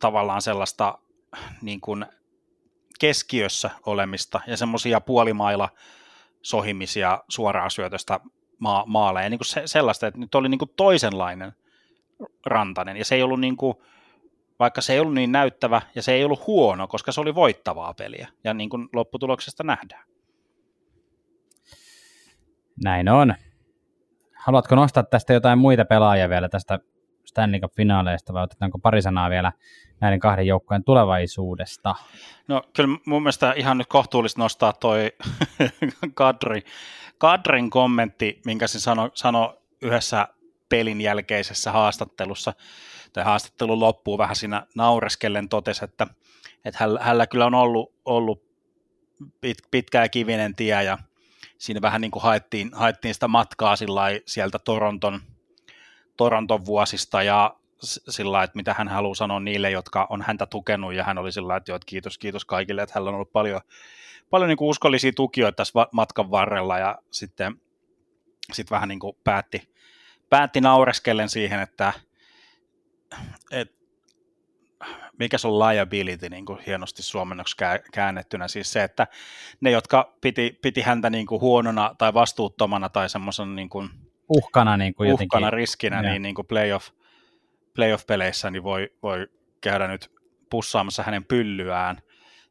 tavallaan sellaista niin kuin keskiössä olemista ja semmoisia puolimaila sohimisia suoraan syötöstä maaleja ja niin kuin sellaista, että nyt oli niin kuin toisenlainen Rantanen ja se ei ollut niin kuin, vaikka se ei ollut niin näyttävä ja se ei ollut huono, koska se oli voittavaa peliä ja niin kuin lopputuloksesta nähdään. Näin on. Haluatko nostaa tästä jotain muita pelaajia vielä tästä Stanley Cup-finaaleista vai otetaanko pari sanaa vielä näiden kahden joukkueen tulevaisuudesta? No kyllä mun mielestä ihan nyt kohtuullista nostaa toi Kadrin kommentti, minkä se sanoi yhdessä pelin jälkeisessä haastattelussa tai haastattelun loppuun vähän siinä naureskellen totesi, että hänellä kyllä on ollut pitkä ja kivinen tie ja siinä vähän niin kuin haettiin sitä matkaa sieltä Toronton vuosista ja sillä, että mitä hän haluaa sanoa niille, jotka on häntä tukenut ja hän oli sillä, että, kiitos kaikille, että hänellä on ollut paljon niin kuin uskollisia tukijoita tässä matkan varrella ja sitten vähän niin kuin päätti naureskellen siihen, että mikä se on liability, niin kuin hienosti suomennoksi käännettynä, siis se, että ne, jotka piti häntä niin kuin huonona tai vastuuttomana tai semmoisen niin kuin uhkana riskinä, ja niin kuin playoff-peleissä niin voi käydä nyt pussaamassa hänen pyllyään.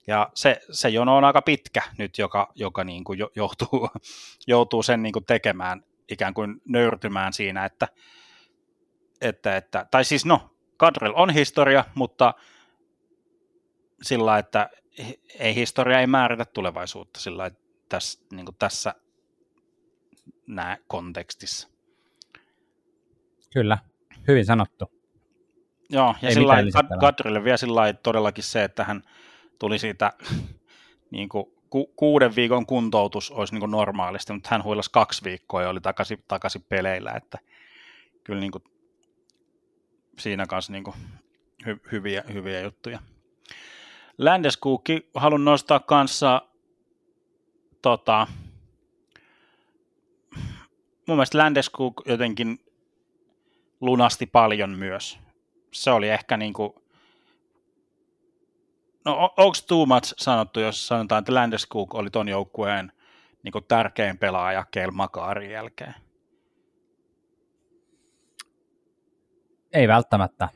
Ja se jono on aika pitkä nyt, joka niin kuin joutuu sen niin kuin tekemään, ikään kuin nöyrtymään siinä, että tai siis no, Kadril on historia, mutta sillä että historia ei määritä tulevaisuutta sillä että tässä, niin kuin tässä nää kontekstissa. Kyllä, hyvin sanottu. Joo, ja sillä Kadrille vielä sillä todellakin se, että hän tuli siitä niin kuin 6 viikon kuntoutus olisi niin kuin normaalisti, mutta hän huilasi 2 viikkoa ja oli takaisin peleillä, että kyllä niin kuin siinä kanssa niin kuin hyviä juttuja. Landeskog haluan nostaa kanssa mun mielestä Landeskog jotenkin lunasti paljon myös. Se oli ehkä niin kuin, no onko too much sanottu, jos sanotaan, että Landeskog oli ton joukkueen niin kuin tärkein pelaaja Cale Makarin jälkeen? Ei välttämättä.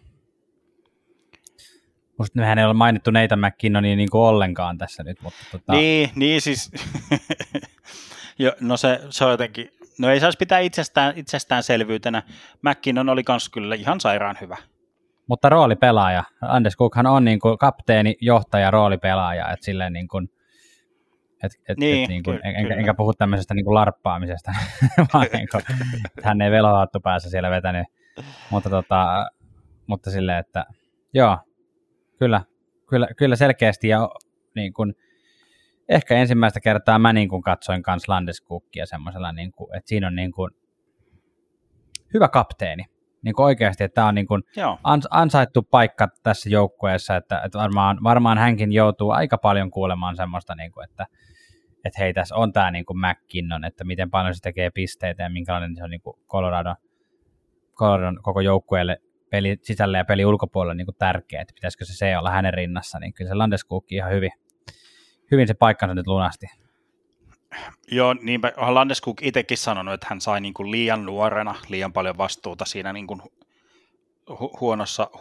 Musta mehän ei ole mainittu Nathan McKinnonia niin kuin ollenkaan tässä nyt. Mutta Niin siis, no se on jotenkin, no ei saisi pitää itsestäänselvyytenä. McKinnon oli kans kyllä ihan sairaan hyvä. Mutta roolipelaaja. Landeskoghan on niin kuin kapteeni, johtaja, roolipelaaja, että silleen niin kuin, niin, niin kuin, enkä puhu tämmöisestä niin kuin larppaamisesta, vaan niin kuin, hän ei velohattu päässä siellä vetänyt. Mutta silleen, että joo, kyllä selkeästi ja niin kuin, ehkä ensimmäistä kertaa mä niin kuin katsoin kans Landeskogia semmoisella, niin kuin, että siinä on niin kuin hyvä kapteeni, niin kuin oikeasti, että tämä on niin kuin ansaittu paikka tässä joukkueessa, että varmaan hänkin joutuu aika paljon kuulemaan semmoista, niin kuin, että hei tässä on tämä niin kuin McKinnon, että miten paljon se tekee pisteitä ja minkälainen se on niin kuin Coloradon koko joukkueelle peli sisällä ja peli ulkopuolella niin kuin tärkeä, että pitäisikö se olla hänen rinnassa, niin kyllä se Landeskog ihan hyvin se paikkansa nyt lunasti. Joo, niinpä onhan Landeskog itsekin sanonut, että hän sai niin kuin liian nuorena, liian paljon vastuuta siinä niin kuin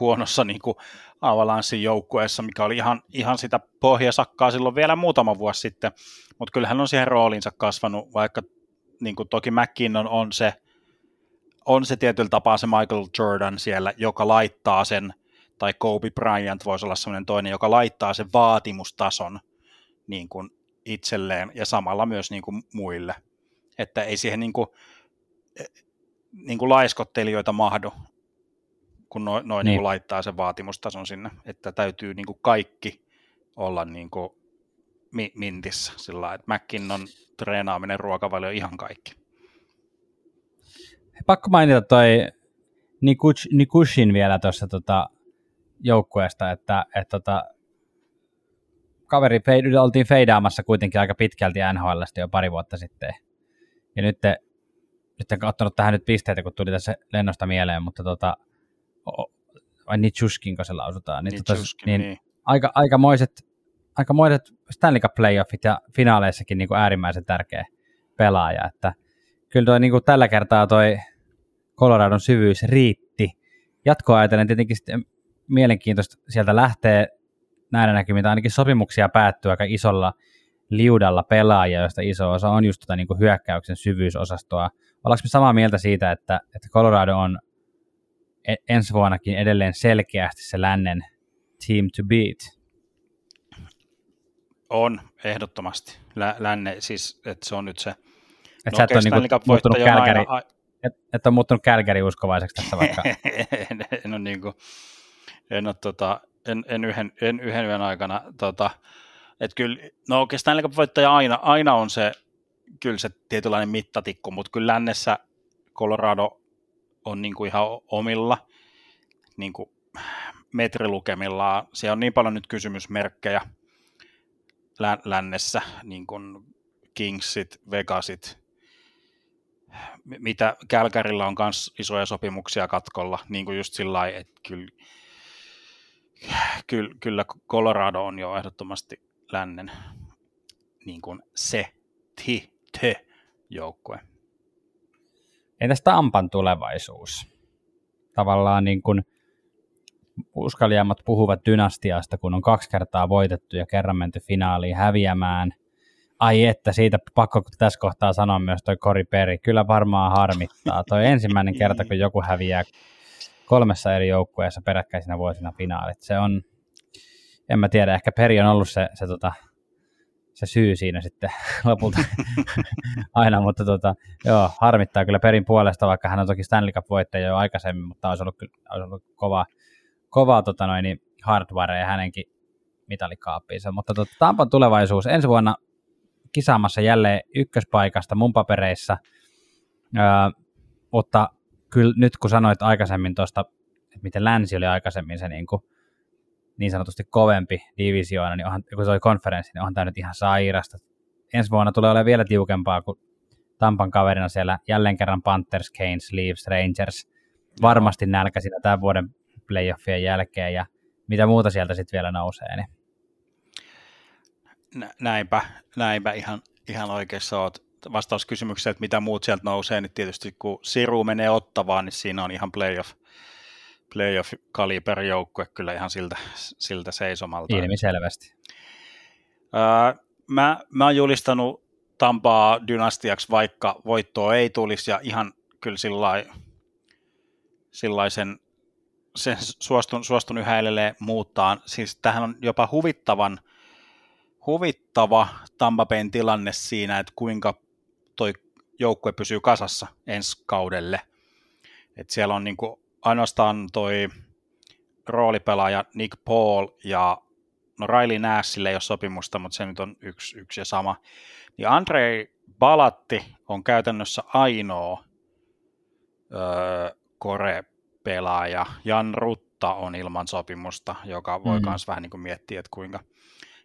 huonossa niin kuin Avalanssin joukkueessa, mikä oli ihan sitä pohjasakkaa silloin vielä muutama vuosi sitten, mutta kyllähän on siihen roolinsa kasvanut, vaikka niin kuin toki McKinnon on se tietyllä tapaa se Michael Jordan siellä, joka laittaa sen, tai Kobe Bryant voisi olla sellainen toinen, joka laittaa sen vaatimustason niin kuin itselleen ja samalla myös niin kuin muille. Että ei siihen niin kuin laiskottelijoita mahdu, kun noin niin kuin laittaa sen vaatimustason sinne. Että täytyy niin kuin kaikki olla niin kuin mintissä sillä lailla, että McKinnon treenaaminen, ruokavalio, ihan kaikki. Pakko mainita toi Nikushin vielä tuossa joukkueesta, että kaveri oltiin feidaamassa kuitenkin aika pitkälti NHL:stä jo pari vuotta sitten. Ja nyt en ottanut tähän nyt pisteitä, kun tuli tässä lennosta mieleen, mutta vai Nichushkin, kun se lausutaan. Niin. Aikamoiset Stanley Cup playoffit ja finaaleissakin niin kuin äärimmäisen tärkeä pelaaja. Että kyllä toi, niin kuin tällä kertaa toi Coloradon syvyys riitti. Jatkoa ajatellen tietenkin sitten mielenkiintoista sieltä lähtee näiden näkymin, ainakin sopimuksia päättyy aika isolla liudalla pelaajia, joista iso osa on just niin kuin hyökkäyksen syvyysosastoa. Ollaanko me samaa mieltä siitä, että Colorado on ensi vuonnakin edelleen selkeästi se lännen team to beat? On, ehdottomasti. Länne, siis, että se on nyt se... Että sä et ole niinku muuttunut Calgary, et on muuttunut Calgary uskovaiseksi tässä vaikka. En ole niinku... En yhden aikana... Että kyllä, no oikeastaan Stanley Cup-voittaja aina on se, kyllä se tietynlainen mittatikku, mutta kyllä lännessä Colorado on niin kuin ihan omilla niin kuin metrilukemillaan. Siellä on niin paljon nyt kysymysmerkkejä lännessä, niin kuin Kingsit, Vegasit, mitä Calgarylla on myös isoja sopimuksia katkolla, niin kuin just sillä lailla, että kyllä Colorado on jo ehdottomasti lännen niin kuin se joukkue. Entäs Tampan tulevaisuus? Tavallaan niin kuin uskaliaimmat puhuvat dynastiasta, kun on 2 kertaa voitettu ja kerran menty finaaliin häviämään. Ai että, siitä pakko tässä kohtaa sanoa myös toi Corey Perry. Kyllä varmaan harmittaa. Toi ensimmäinen kerta, kun joku häviää 3 eri joukkueessa peräkkäisinä vuosina finaalit. Se on... En mä tiedä, ehkä Peri on ollut se syy siinä sitten lopulta aina, mutta joo, harmittaa kyllä Perin puolesta, vaikka hän on toki Stanley Cup-voittaja jo aikaisemmin, mutta olisi ollut kova hardwarea hänenkin mitalikaappiinsa. Mutta Tampan tulevaisuus ensi vuonna kisaamassa jälleen ykköspaikasta mun papereissa, mutta kyllä nyt kun sanoit aikaisemmin tuosta, että miten länsi oli aikaisemmin se niin sanotusti kovempi divisioona, niin onhan, kun se oli konferenssi, niin onhan tämä nyt ihan sairasta. Ensi vuonna tulee olemaan vielä tiukempaa, kun Tampan kaverina siellä jälleen kerran Panthers, Canes, Leafs, Rangers, varmasti nälkäisillä tämän vuoden playoffien jälkeen, ja mitä muuta sieltä sitten vielä nousee. Niin. Näinpä ihan oikeassa oot. Vastauskysymykseen, että mitä muut sieltä nousee, niin tietysti kun Siru menee Ottavaan, niin siinä on ihan playoff-kaliberijoukkue kyllä ihan siltä seisomalta. Ilmiselvästi. Mä oon julistanut Tampaa dynastiaksi, vaikka voittoa ei tulisi, ja ihan kyllä sen suostun yhä edelleen muuttaan. Siis tämähän on jopa huvittava Tampa Bayn tilanne siinä, että kuinka toi joukkue pysyy kasassa ensi kaudelle. Et siellä on niinku ainoastaan toi roolipelaaja Nick Paul ja no Riley Nashille ei ole sopimusta, mutta se nyt on yksi ja sama. Niin Andrei Balatti on käytännössä ainoa Kore-pelaaja. Jan Rutta on ilman sopimusta, joka voi myös vähän niin kuin miettiä, että kuinka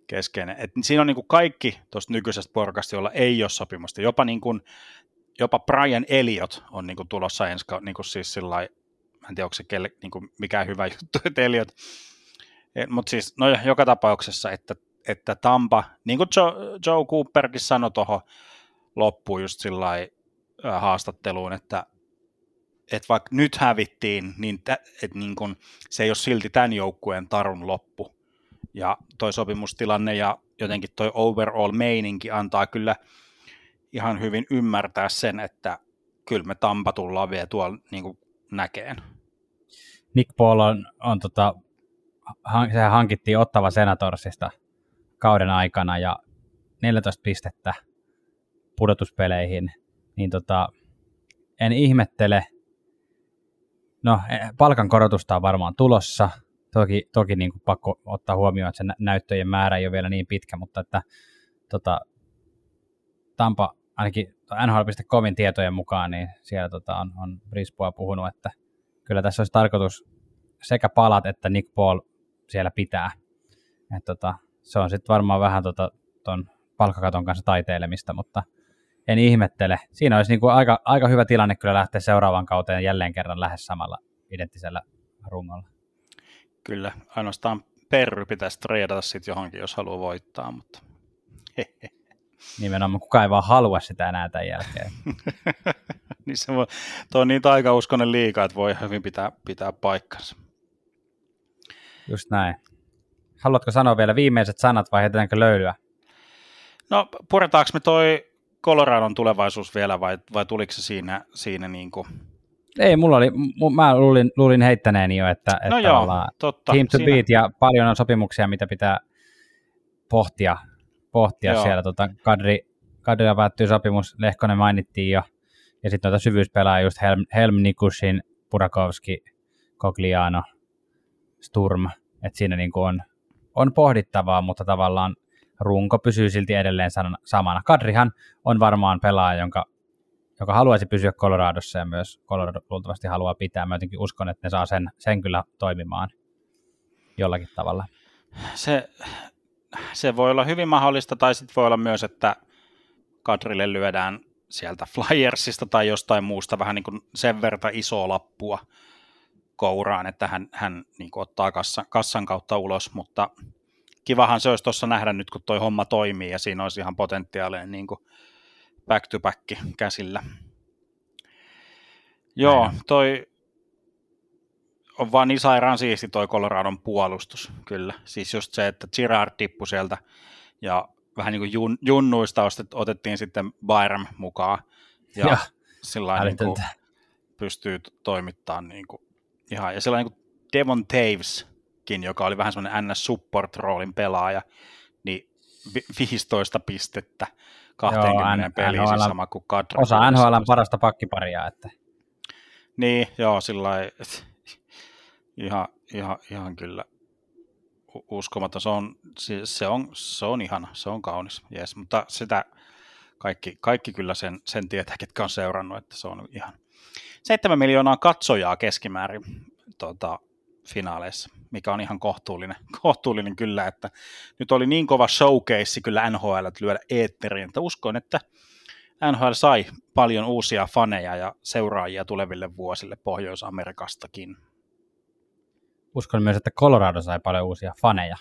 keskeinen. Et siinä on niin kuin kaikki tuosta nykyisestä porukasta, jolla ei ole sopimusta. Jopa Brian Elliott on niin kuin tulossa ensi niin kuin siis sillai. En tiedä, onko se niin mikään hyvä juttu, mutta siis no joka tapauksessa, että Tampa, niin kuin Joe Cooperkin sanoi tuohon loppuun just sillä haastatteluun, että vaikka nyt hävittiin, niin, niin kun, se ei ole silti tämän joukkueen tarun loppu. Ja toi sopimustilanne ja jotenkin toi overall-meininki antaa kyllä ihan hyvin ymmärtää sen, että kyllä me Tampa tullaan vielä tuolla niin näkeen. Nick Paul on sehän hankittiin Ottawa Senatorsista kauden aikana ja 14 pistettä pudotuspeleihin, niin en ihmettele. No, palkankorotusta on varmaan tulossa. Toki niin kuin pakko ottaa huomioon, että se näyttöjen määrä ei ole vielä niin pitkä, mutta että Tampa ainakin NHL.comin tietojen mukaan, niin siellä on Brisboa puhunut, että kyllä tässä olisi tarkoitus sekä palat että Nick Paul siellä pitää. Et se on sitten varmaan vähän ton palkkakaton kanssa taiteilemista, mutta en ihmettele. Siinä olisi niinku aika hyvä tilanne kyllä lähteä seuraavan kauteen jälleen kerran lähes samalla identtisellä rungolla. Kyllä, ainoastaan Perry pitäisi treidata sitten johonkin, jos haluaa voittaa, mutta Nimenomaan kukaan ei vaan halua sitä enää tämän jälkeen. Niin se voi, tuo on niin taikauskoinen liiga, että voi hyvin pitää paikkansa. Just näin. Haluatko sanoa vielä viimeiset sanat vai heitetäänkö löylyä? No puretaanko me toi Coloradon tulevaisuus vielä vai tuliko se siinä niin kuin? Ei, mä luulin heittäneeni jo, että no joo, totta, team to beat ja paljon on sopimuksia, mitä pitää pohtia siellä. Kadrilla päättyy sopimus, Lehkonen mainittiin jo, ja sitten noita syvyyspelaa just Helm, Nikusin, Burakovski, Cogliano, Sturm, että siinä niinku on pohdittavaa, mutta tavallaan runko pysyy silti edelleen samana. Kadrihan on varmaan pelaaja, joka haluaisi pysyä Coloradossa ja myös Colorado luultavasti haluaa pitää. Mä jotenkin uskon, että ne saa sen kyllä toimimaan jollakin tavalla. Se voi olla hyvin mahdollista, tai sitten voi olla myös, että Kadrille lyödään sieltä Flyersista tai jostain muusta vähän niin kuin sen verta isoa lappua kouraan, että hän niin kuin ottaa kassan kautta ulos, mutta kivahan se olisi tuossa nähdä nyt, kun toi homma toimii ja siinä olisi ihan potentiaalinen niin kuin back to back käsillä. Joo, toi on vaan niin sairaan siisti toi Coloradon puolustus, kyllä. Siis just se, että Girard tippui sieltä ja vähän niin kuin junnuista otettiin sitten Byram mukaan ja sillä niin pystyy toimittamaan niin kuin ihan. Ja sillä niin Devon Taveskin, joka oli vähän semmoinen NS-support-roolin pelaaja, niin 15 pistettä 20 peliä, siis sama kuin Kadri. Osa NHL:n parasta pakkiparia. Että. Niin, joo, sillain ihan kyllä uskomaton. Se on ihana, se on kaunis, jees, mutta sitä kaikki kyllä sen tietää, ketkä on seurannut, että se on ihan. 7 miljoonaa katsojaa keskimäärin finaaleissa, mikä on ihan kohtuullinen kyllä, että nyt oli niin kova showcase kyllä NHL, että lyödä eetteriin, että uskon, että NHL sai paljon uusia faneja ja seuraajia tuleville vuosille Pohjois-Amerikastakin. Uskon myös, että Colorado sai paljon uusia faneja.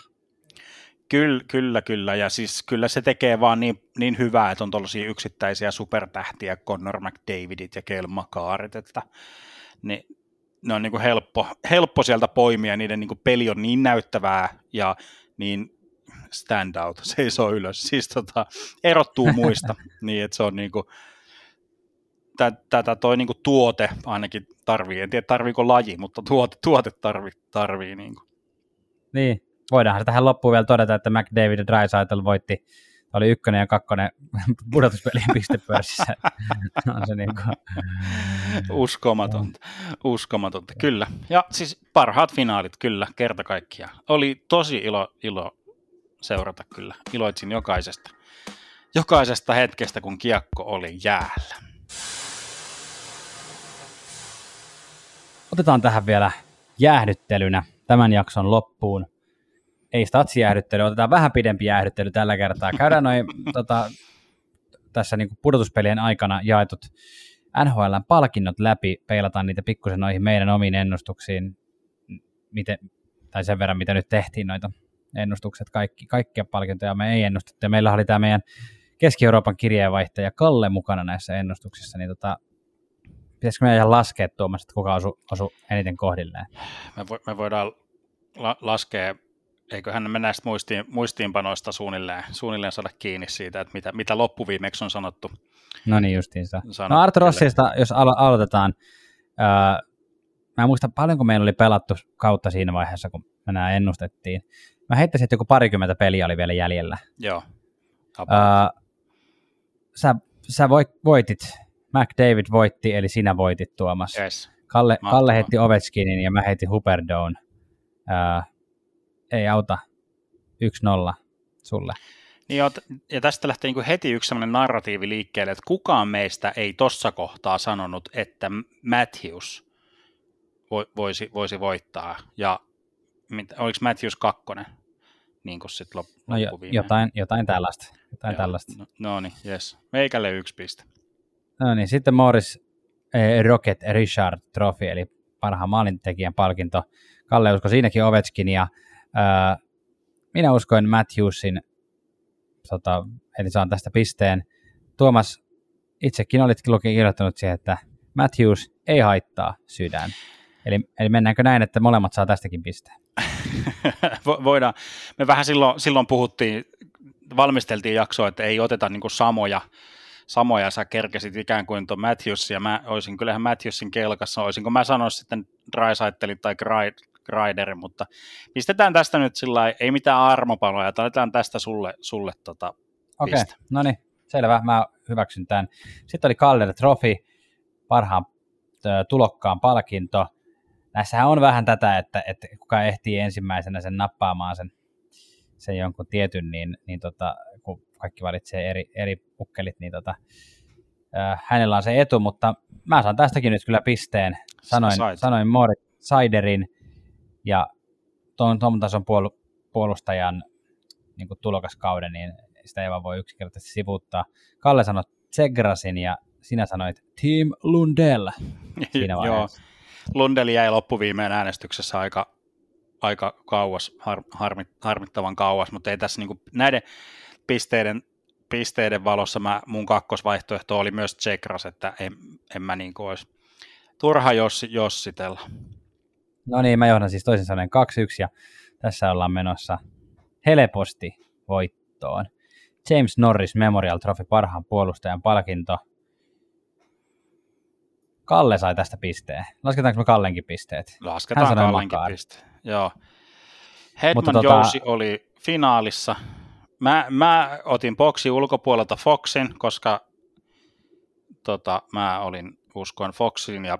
Kyllä, ja siis kyllä se tekee vaan niin hyvää, että on tuollaisia yksittäisiä supertähtiä, Connor McDavidit ja Cale Makarit, että ne on niin kuin helppo sieltä poimia, niiden niin kuin peli on niin näyttävää ja niin stand out, seisoo ylös, siis erottuu muista, niin että se on niin kuin, tätä toi niin kuin tuote ainakin tarvii, en tiedä tarviiko laji, mutta tuote tarvii niin kuin. Niin, voidaanhan tähän loppuun vielä todeta, että McDavid ja Draisaitl voitti, oli 1. ja 2. pudotuspelien pistepörssissä. On se niin kuin uskomatonta, kyllä. Ja siis parhaat finaalit, kyllä, kerta kaikkiaan. Oli tosi ilo seurata, kyllä. Iloitsin jokaisesta hetkestä, kun kiekko oli jäällä. Otetaan tähän vielä jäähdyttelynä tämän jakson loppuun. Ei statsijäähdyttely, otetaan vähän pidempi jäähdyttely tällä kertaa. Käydään noin tässä niin kuin pudotuspelien aikana jaetut NHL:n palkinnot läpi, peilataan niitä pikkusen noihin meidän omiin ennustuksiin, tai sen verran, mitä nyt tehtiin noita ennustukset, kaikkia palkintoja me ei ennustettu. Meillä oli tämä meidän Keski-Euroopan kirjeenvaihtaja Kalle mukana näissä ennustuksissa, niin pitäisikö meidän ihan laskea, Tuomas, että kuka osui eniten kohdilleen? Me voidaan laskea. Eiköhän me näistä muistiinpanoista suunnilleen saada kiinni siitä, että mitä loppuviimeksi on sanottu. No niin, justiinsa. No Arto Rossista, jos aloitetaan. Mä en muista paljonko meillä oli pelattu kautta siinä vaiheessa, kun me nämä ennustettiin. Mä heittäisin, että joku 20 peliä oli vielä jäljellä. Joo. Sä voitit, McDavid voitti, eli sinä voitit, Tuomas. Yes. Kalle heitti Ovechkinin ja mä heitin Huberdeau'n. Ei auta 1-0 sulle. Niin ja tästä lähtee niin kuin heti yksi sellainen narratiivi liikkeelle, että kukaan meistä ei tuossa kohtaa sanonut, että Matthews voisi voittaa. Ja oliko Matthews 2, niin kuin sitten loppuviimeen? Jotain tällaista. No niin, jes. Meikälle 1 piste. No niin, sitten Morris Rocket Richard Trophy, eli parhaan maalintekijän palkinto. Kalle usko siinäkin Ovechkin ja minä uskoin Matthewsin eli saan tästä pisteen. Tuomas, itsekin olit kirjoittanut siihen, että Matthews ei haittaa sydän. Eli mennäänkö näin, että molemmat saa tästäkin pisteen? Voidaan. Me vähän silloin puhuttiin, valmisteltiin jaksoa, että ei oteta niin kuin samoja. Sä kerkesit ikään kuin tuon Matthews, ja mä olisin kyllähän Matthewsin kelkassa. Olisinko mä sanoisin sitten Draisaitl tai Greider, mutta pistetään tästä nyt sillä lailla, ei mitään armopaloja, laitetaan tästä sulle okei, no niin, selvä, mä hyväksyn tämän. Sitten oli Calder Trophy, parhaan tulokkaan palkinto. Näissähän on vähän tätä, että kuka ehtii ensimmäisenä sen nappaamaan sen jonkun tietyn, niin kun kaikki valitsee eri pukkelit, niin hänellä on se etu, mutta mä saan tästäkin nyt kyllä pisteen. Sanoin Moritz Seiderin ja tuon tason puolustajan niin kuin tulokaskauden, niin sitä ei vaan voi yksinkertaisesti sivuuttaa. Kalle sanoi Tsegrasin ja sinä sanoit Team Lundell siinä vaiheessa. Lundell jäi loppuviimeen äänestyksessä aika kauas, harmittavan kauas, mutta ei tässä niinku näiden pisteiden valossa mun kakkosvaihtoehto oli myös Tsegras, että en mä niinku olisi turha jossitella. No niin, mä johdan siis toisin sanoen 2-1 ja tässä ollaan menossa helposti voittoon. James Norris Memorial Trophy, parhaan puolustajan palkinto. Kalle sai tästä pisteen. Lasketaanko me Kallenkin pisteet? Lasketaan Kallenkin pisteet, joo. Hedman Jousi oli finaalissa. Mä otin boksi ulkopuolelta Foxin, koska mä uskoin Foxin ja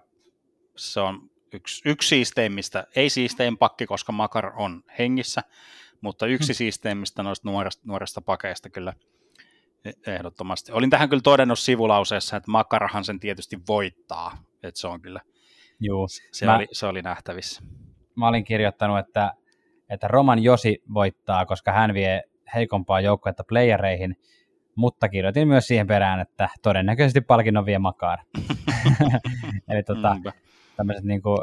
se on yksi siisteimmistä, ei siistein pakki, koska Makar on hengissä, mutta yksi siisteimmistä noista nuoresta pakeista kyllä ehdottomasti. Olin tähän kyllä todennut sivulauseessa, että Makarhan sen tietysti voittaa, että se on kyllä, juu, se oli nähtävissä. Mä olin kirjoittanut, että Roman Josi voittaa, koska hän vie heikompaa joukkuetta playereihin, mutta kirjoitin myös siihen perään, että todennäköisesti palkinnon vie Makar. Eli tämmöiset niin kuin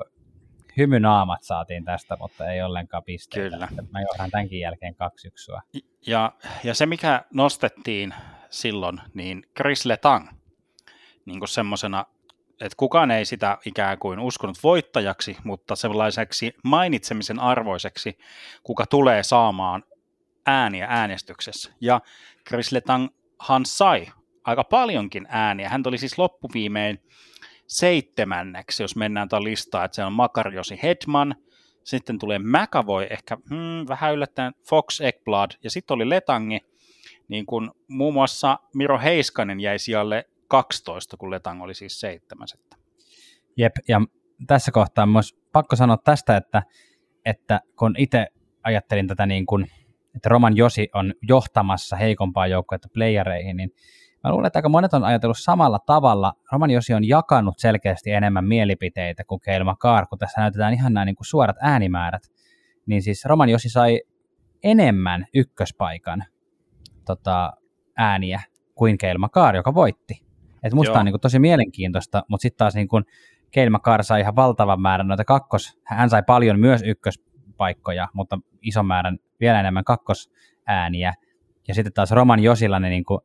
hymynaamat saatiin tästä, mutta ei ollenkaan pisteitä. Kyllä. Mä johdan tämänkin jälkeen 2-1. Ja se, mikä nostettiin silloin, niin Chris Letang niin kuin semmoisena, että kukaan ei sitä ikään kuin uskonut voittajaksi, mutta sellaiseksi mainitsemisen arvoiseksi, kuka tulee saamaan ääniä äänestyksessä. Ja Chris Letanghan sai aika paljonkin ääniä. Hän tuli siis loppuviimein 7. jos mennään tuon listaan, että se on Makar, Josi, Hedman, sitten tulee McAvoy, ehkä vähän yllättäen Fox, Ekblad, ja sitten oli Letangi, niin kun muun muassa Miro Heiskanen jäi sijalle 12, kun Letang oli siis 7. Jep, ja tässä kohtaa myös pakko sanoa tästä, että kun itse ajattelin tätä niin kun, että Roman Josi on johtamassa heikompaa joukkuetta playereihin, niin mä luulen, että aika monet on ajatellut samalla tavalla. Roman Josi on jakanut selkeästi enemmän mielipiteitä kuin Cale Makar, kun tässä näytetään ihan nämä niin kuin suorat äänimäärät. Niin siis Roman Josi sai enemmän ykköspaikan ääniä kuin Cale Makar, joka voitti. Et musta on niin kuin tosi mielenkiintoista, mutta sitten taas niin kuin Cale Makar sai ihan valtavan määrän noita hän sai paljon myös ykköspaikkoja, mutta ison määrän vielä enemmän kakkosääniä. Ja sitten taas Roman Josilla ne niin kuin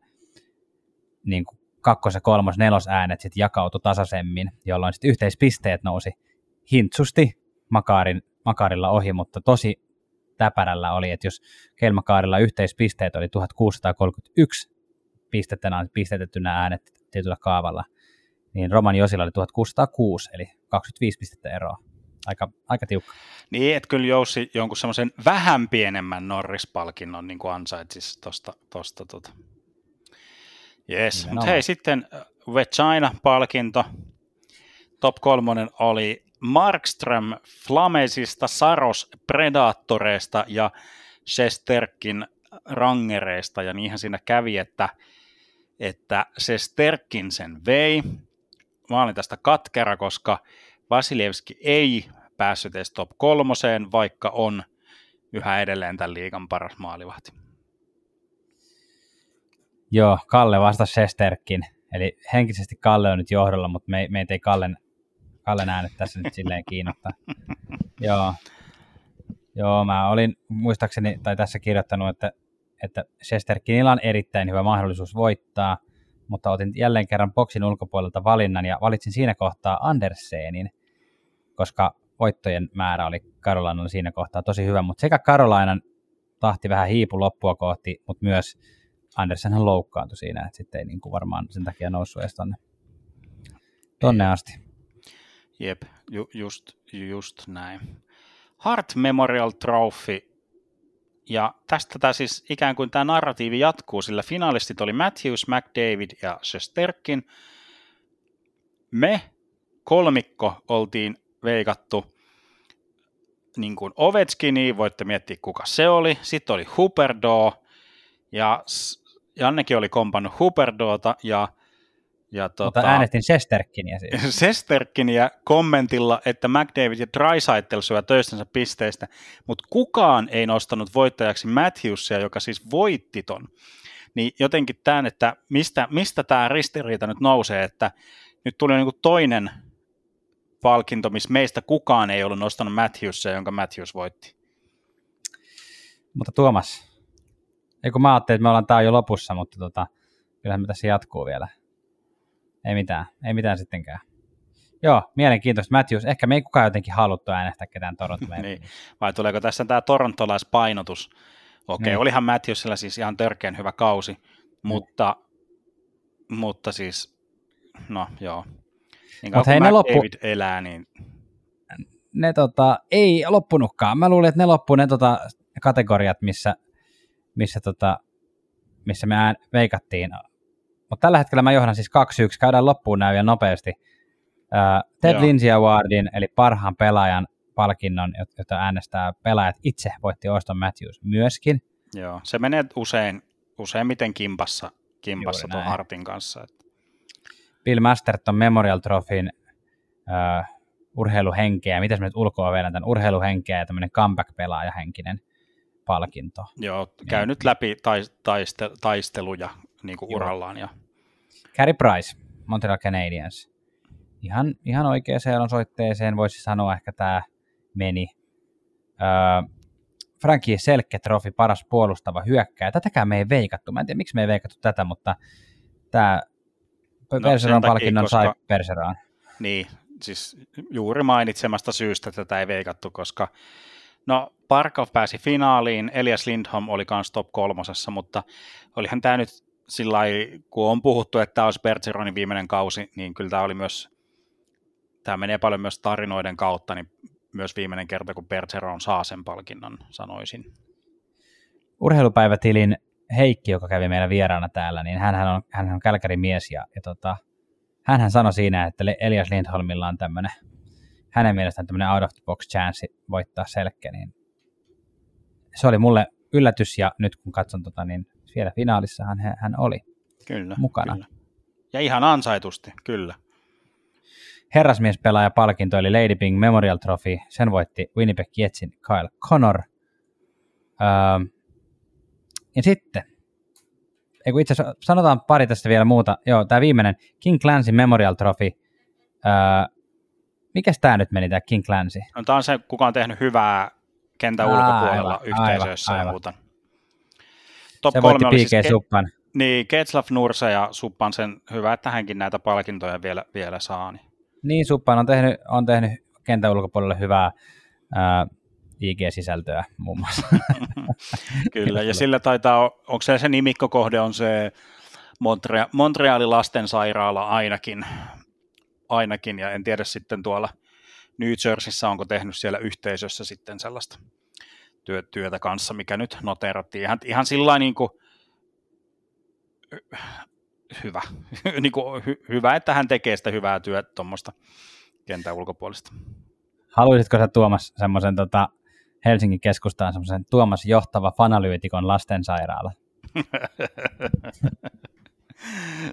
kakkos- ja kolmos-nelos äänet sitten jakautui tasaisemmin, jolloin sitten yhteispisteet nousi hintsusti Makarilla ohi, mutta tosi täpärällä oli, että jos Cale Makarilla yhteispisteet oli 1631 pistetettynä äänet tietyllä kaavalla, niin Roman Josilla oli 1606, eli 25 pistettä eroa. Aika tiukka. Niin, että kyllä Joussi jonkun semmoisen vähän pienemmän Norris-palkinnon niin kuin ansaitsisi tuosta. Yes, mutta hei, sitten Vecina-palkinto. Top 3 oli Markström Flamesista, Saros Predatoreista ja Shesterkin Rangereista. Ja niinhän siinä kävi, että Shesterkin sen vei. Mä olin tästä katkera, koska Vasilevski ei päässyt edes top 3, vaikka on yhä edelleen tämän liigan paras maalivahti. Joo, Kalle vastasi Shesterkin. Eli henkisesti Kalle on nyt johdolla, mutta meitä ei Kallen äänet tässä nyt silleen kiinnostaa. Joo, mä olin muistaakseni, tai tässä kirjoittanut, että että Shesterkinilla on erittäin hyvä mahdollisuus voittaa, mutta otin jälleen kerran boksin ulkopuolelta valinnan ja valitsin siinä kohtaa Andersenin, koska voittojen määrä oli Carolinalla siinä kohtaa tosi hyvä, mutta sekä Carolinan tahti vähän hiipu loppua kohti, mutta myös Andersenhan loukkaantui siinä, että sitten ei niin kuin varmaan sen takia noussut edes tonne asti. Jep, just näin. Hart Memorial Trophy, ja tästä tämä siis ikään kuin tämä narratiivi jatkuu, sillä finalistit oli Matthews, McDavid ja Shesterkin. Me kolmikko oltiin veikattu niin kuin Ovechkiniin, voitte miettiä kuka se oli, sitten oli Huberdeau, ja Jannekin oli kompannut Huberdeauta, mutta äänestin Shesterkinia siis. Shesterkinia kommentilla, että McDavid ja Draisaitl syö töistensä pisteistä, mutta kukaan ei nostanut voittajaksi Matthewsia, joka siis voitti ton. Niin jotenkin tämän, että mistä tämä ristiriita nyt nousee, että nyt tuli niinku toinen palkinto, missä meistä kukaan ei ollut nostanut Matthewsia, jonka Matthews voitti. Mutta Tuomas, kun mä ajattelin, että me ollaan tää jo lopussa, mutta kyllähän me tässä jatkuu vielä. Ei mitään sittenkään. Joo, mielenkiintoista. Matthews, ehkä me ei kukaan jotenkin haluttu äänestää ketään Torontolle. Niin. Vai tuleeko tässä tämä torontolaispainotus? Okei, niin. Olihan Matthewsilla siis ihan törkeän hyvä kausi, mutta siis, no joo. Niin kauan kun McDavid elää, niin... Ne ei loppunutkaan. Mä luulin, että ne loppuu ne kategoriat, missä me veikattiin. Mutta tällä hetkellä mä johdan siis 2-1, käydään loppuun näin vielä nopeasti. Ted Lindsay Awardin, eli parhaan pelaajan palkinnon, jota äänestää pelaajat itse, voitti Auston Matthews myöskin. Joo, se menee useimmiten kimpassa tuon Hartin kanssa. Bill Masterton Memorial Trophyn urheiluhenkeä, mitäs me nyt ulkoa vedän tämän urheiluhenkeä ja tämmöinen comeback-pelaajahenkinen palkinto. Joo, käy nyt läpi taisteluja. Niin kuin urallaan. Ja. Carey Price, Montreal Canadiens. Ihan oikeaan soitteeseen voisi sanoa, ehkä tämä meni. Frankie Selke-trofi, paras puolustava hyökkääjä. Tätäkään me ei veikattu. Mä en tiedä, miksi me ei veikattu tätä, mutta tämä Bergeron palkinnon sai Bergeron. Niin, siis juuri mainitsemasta syystä tätä ei veikattu, koska no Barkov pääsi finaaliin, Elias Lindholm oli myös top 3, mutta olihan tämä nyt sillä lailla, kun on puhuttu, että tämä olisi Bergeronin viimeinen kausi, niin kyllä tämä oli myös, tämä menee paljon myös tarinoiden kautta, niin myös viimeinen kerta, kun Bergeron saa sen palkinnon, sanoisin. Urheilupäivätilin Heikki, joka kävi meillä vieraana täällä, niin hänhän on Kälkärin mies ja hänhän sanoi siinä, että Elias Lindholmilla on tämmöinen, hänen mielestään tämmöinen out of the box chance voittaa Selkeä, niin se oli mulle yllätys, ja nyt kun katson niin siellä finaalissahan hän oli mukana. Kyllä. Ja ihan ansaitusti, kyllä. Herrasmiespelaaja palkinto eli Lady Byng Memorial Trophy, sen voitti Winnipeg Jetsin Kyle Connor. Ja sitten, itse asiassa sanotaan pari tästä vielä muuta, joo, tämä viimeinen King Clancy Memorial Trophy, mikäs tämä nyt meni, tämä King Clancy? No, tämä on se, kuka on tehnyt hyvää kentän ulkopuolella yhteisöissä ja muuta. Top 3 oli siis Suppan. Niin, Ketslav Nurse ja Suppan sen hyvä, että hänkin näitä palkintoja vielä saa. Niin, Suppan on tehnyt kentän ulkopuolelle hyvää IG-sisältöä muun muassa. Kyllä, ja sillä taitaa, onko se nimikkokohde on se Montrealin lastensairaala ainakin, ja en tiedä sitten tuolla New Jerseyssä, onko tehnyt siellä yhteisössä sitten sellaista työtä kanssa, mikä nyt noteerattiin. Ihan sillain niin kuin hyvä. Hyvä, että hän tekee sitä hyvää työtä tuommoista kentän ulkopuolista. Haluaisitko sä Tuomas semmoisen Helsingin keskustaan semmoisen Tuomas johtava fanalyytikon lastensairaala?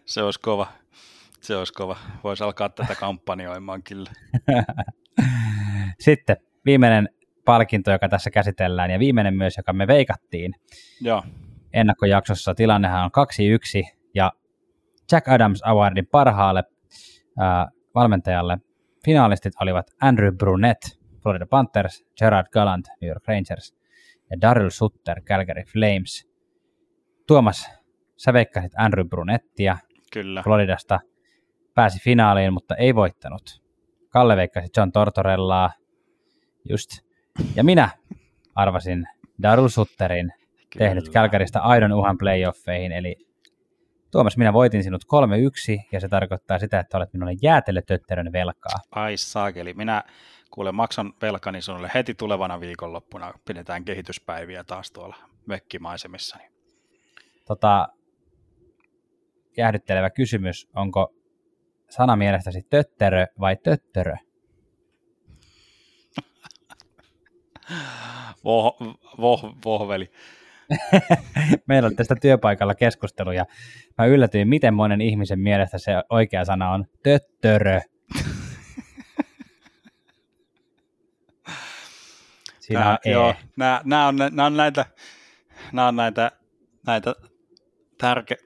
Se olisi kova. Se olisi kova. Voisi alkaa tätä kampanjoimaan kyllä. Sitten viimeinen palkinto, joka tässä käsitellään, ja viimeinen myös, joka me veikattiin. Joo. Ennakkojaksossa. Tilannehan on 2-1, ja Jack Adams Awardin parhaalle valmentajalle finaalistit olivat Andrew Brunette, Florida Panthers, Gerard Gallant, New York Rangers, ja Daryl Sutter, Calgary Flames. Tuomas, sä veikkasit Andrew Brunettia. Kyllä. Floridasta pääsi finaaliin, mutta ei voittanut. Kalle veikkasi John Tortorellaa. Just. Ja minä arvasin Daryl Sutterin. Kyllä. Tehnyt Calgarysta aidon uhan playoffeihin, eli Tuomas, minä voitin sinut 3-1, ja se tarkoittaa sitä, että olet minulle jäätelötötterön velkaa. Ai saakeli, minä kuule maksan velkani sinulle heti tulevana viikonloppuna, pidetään kehityspäiviä taas tuolla mökkimaisemissani. Jäähdyttelevä kysymys, onko sana mielestäsi tötterö vai töttörö? Vohveli. Meillä on tästä työpaikalla keskustelu ja mä yllätyin, miten monen ihmisen mielestä se oikea sana on töttörö. Nämä on näitä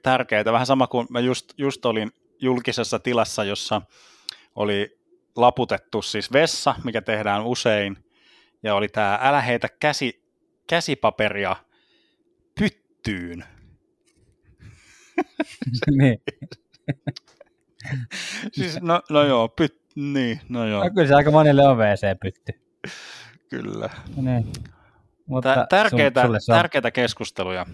tärkeitä. Vähän sama kuin mä just olin julkisessa tilassa, jossa oli laputettu siis vessa, mikä tehdään usein, ja oli tämä älä heitä käsipaperia pyttyyn. Siis, no joo, niin, no joo. No, kyllä se aika monelle on WC-pytty. Kyllä. No niin. Mutta tärkeitä keskusteluja.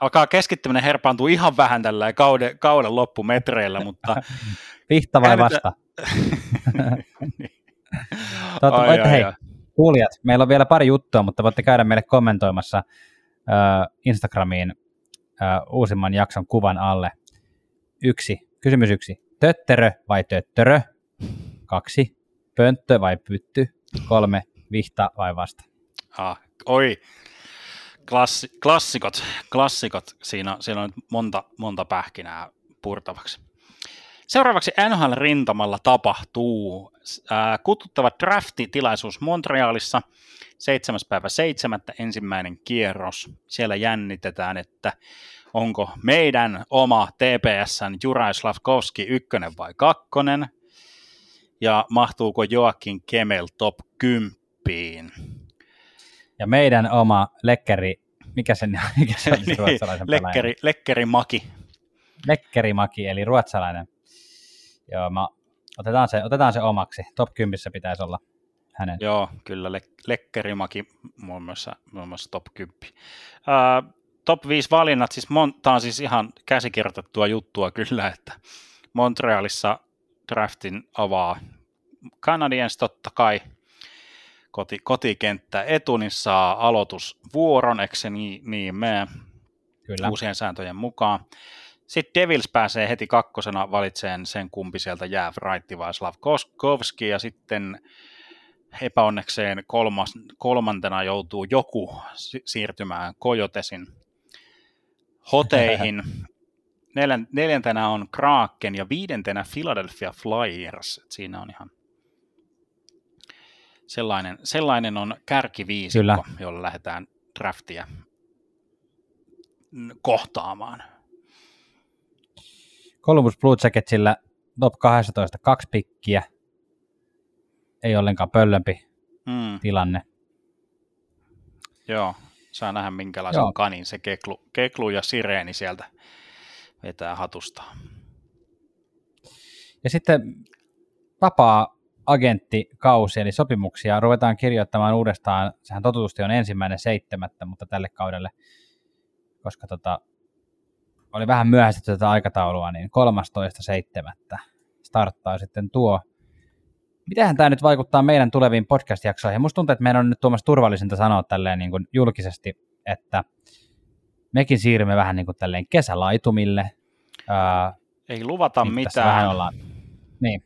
Alkaa keskittyminen herpaantua ihan vähän tällä kauden loppumetreillä, mutta... Vihta vai vasta? Niin. Hei, kuulijat, meillä on vielä pari juttua, mutta voitte käydä meille kommentoimassa Instagramiin uusimman jakson kuvan alle. Kysymys 1. Tötterö vai töttörö? 2. Pönttö vai pytty? 3. Vihta vai vasta? Klassikot. Siinä on monta pähkinää purtavaksi. Seuraavaksi NHL-rintamalla tapahtuu kutsuttava draftitilaisuus Montrealissa 7.7. ensimmäinen kierros. Siellä jännitetään, että onko meidän oma TPS:n Juraj Slafkovský 1 vai 2, ja mahtuuko Joakim Kemel top 10. Ja meidän oma lekkeri, mikä se on ruotsalainen pelaaja? Lekkeri Maki, eli ruotsalainen. Joo, otetaan se omaksi. Top 10 pitäisi olla hänen. Joo, kyllä. Lekkerimäki muun muassa top 10. Top 5 valinnat. Siis tämä on siis ihan käsikirjoitettua juttua kyllä, että Montrealissa draftin avaa Canadiens totta kai. Kotikenttä etunin saa aloitusvuoron, eikö se niin mene? Kyllä. Uusien sääntöjen mukaan. Sitten Devils pääsee heti kakkosena valitsemaan sen, kumpi sieltä jää, Wright vai Slafkovský, ja sitten epäonnekseen kolmantena joutuu joku siirtymään Coyotesin hoteihin. Neljäntenä on Kraken ja 5. Philadelphia Flyers. Siinä on ihan sellainen on kärkiviisikko, jolla lähdetään draftia kohtaamaan. Columbus Blue Jacketsillä top 12 2 pikkiä, ei ollenkaan pöllömpi tilanne. Joo, saa nähdä minkälaisen kanin se keklu ja sireeni sieltä vetää hatusta. Ja sitten vapaa agenttikausi, eli sopimuksia ruvetaan kirjoittamaan uudestaan, sehän totutusti on 1.7. mutta tälle kaudelle, koska oli vähän myöhästetty tätä aikataulua, niin 13.7. starttaa sitten tuo. Mitähän tämä nyt vaikuttaa meidän tuleviin podcast-jaksoihin? Musta tuntuu, että meidän on nyt Tuomas turvallisinta sanoa tälleen niin kuin julkisesti, että mekin siirrymme vähän niin kuin tälleen kesälaitumille. Ei luvata niin mitään. Vähän ollaan. Niin.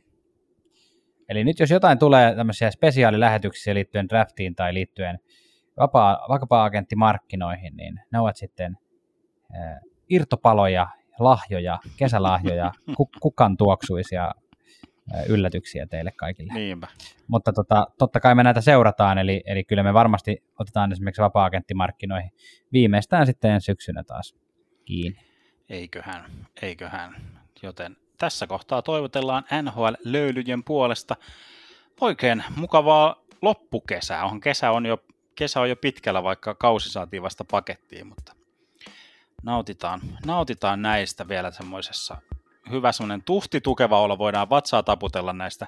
Eli nyt jos jotain tulee tämmöisiä spesiaalilähetyksiä liittyen draftiin tai liittyen vapaa-agenttimarkkinoihin, niin ne ovat sitten... irtopaloja, lahjoja, kesälahjoja, kukan tuoksuisia yllätyksiä teille kaikille. Niinpä. Mutta totta kai me näitä seurataan, eli kyllä me varmasti otetaan esimerkiksi vapaa-agenttimarkkinoihin viimeistään sitten syksynä taas kiinni. Eiköhän. Joten tässä kohtaa toivotellaan NHL-löylyjen puolesta oikein mukavaa loppukesää. Kesä on jo pitkällä, vaikka kausi saatiin vasta pakettiin, mutta Nautitaan näistä vielä semmoisessa. Hyvä semmoinen tuhti tukeva olo, voidaan vatsaa taputella näistä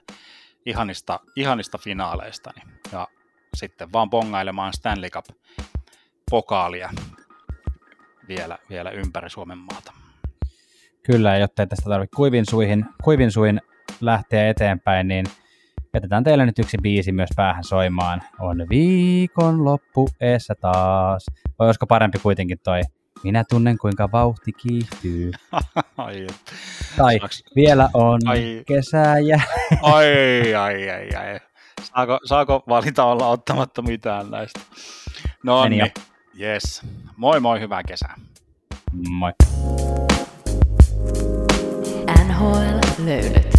ihanista finaaleista. Ja sitten vaan bongailemaan Stanley Cup-pokaalia vielä ympäri Suomen maata. Kyllä, jottei tästä tarvitse kuivin suin lähteä eteenpäin, niin jätetään teille nyt yksi biisi myös päähän soimaan. On viikonloppu eessä taas. Vai olisiko parempi kuitenkin toi Minä tunnen kuinka vauhti kiihtyy. Tai vielä on kesää ja... ai. Saako valita olla ottamatta mitään näistä? No niin. Yes. Moi, hyvää kesää. Moi. NHL löydät.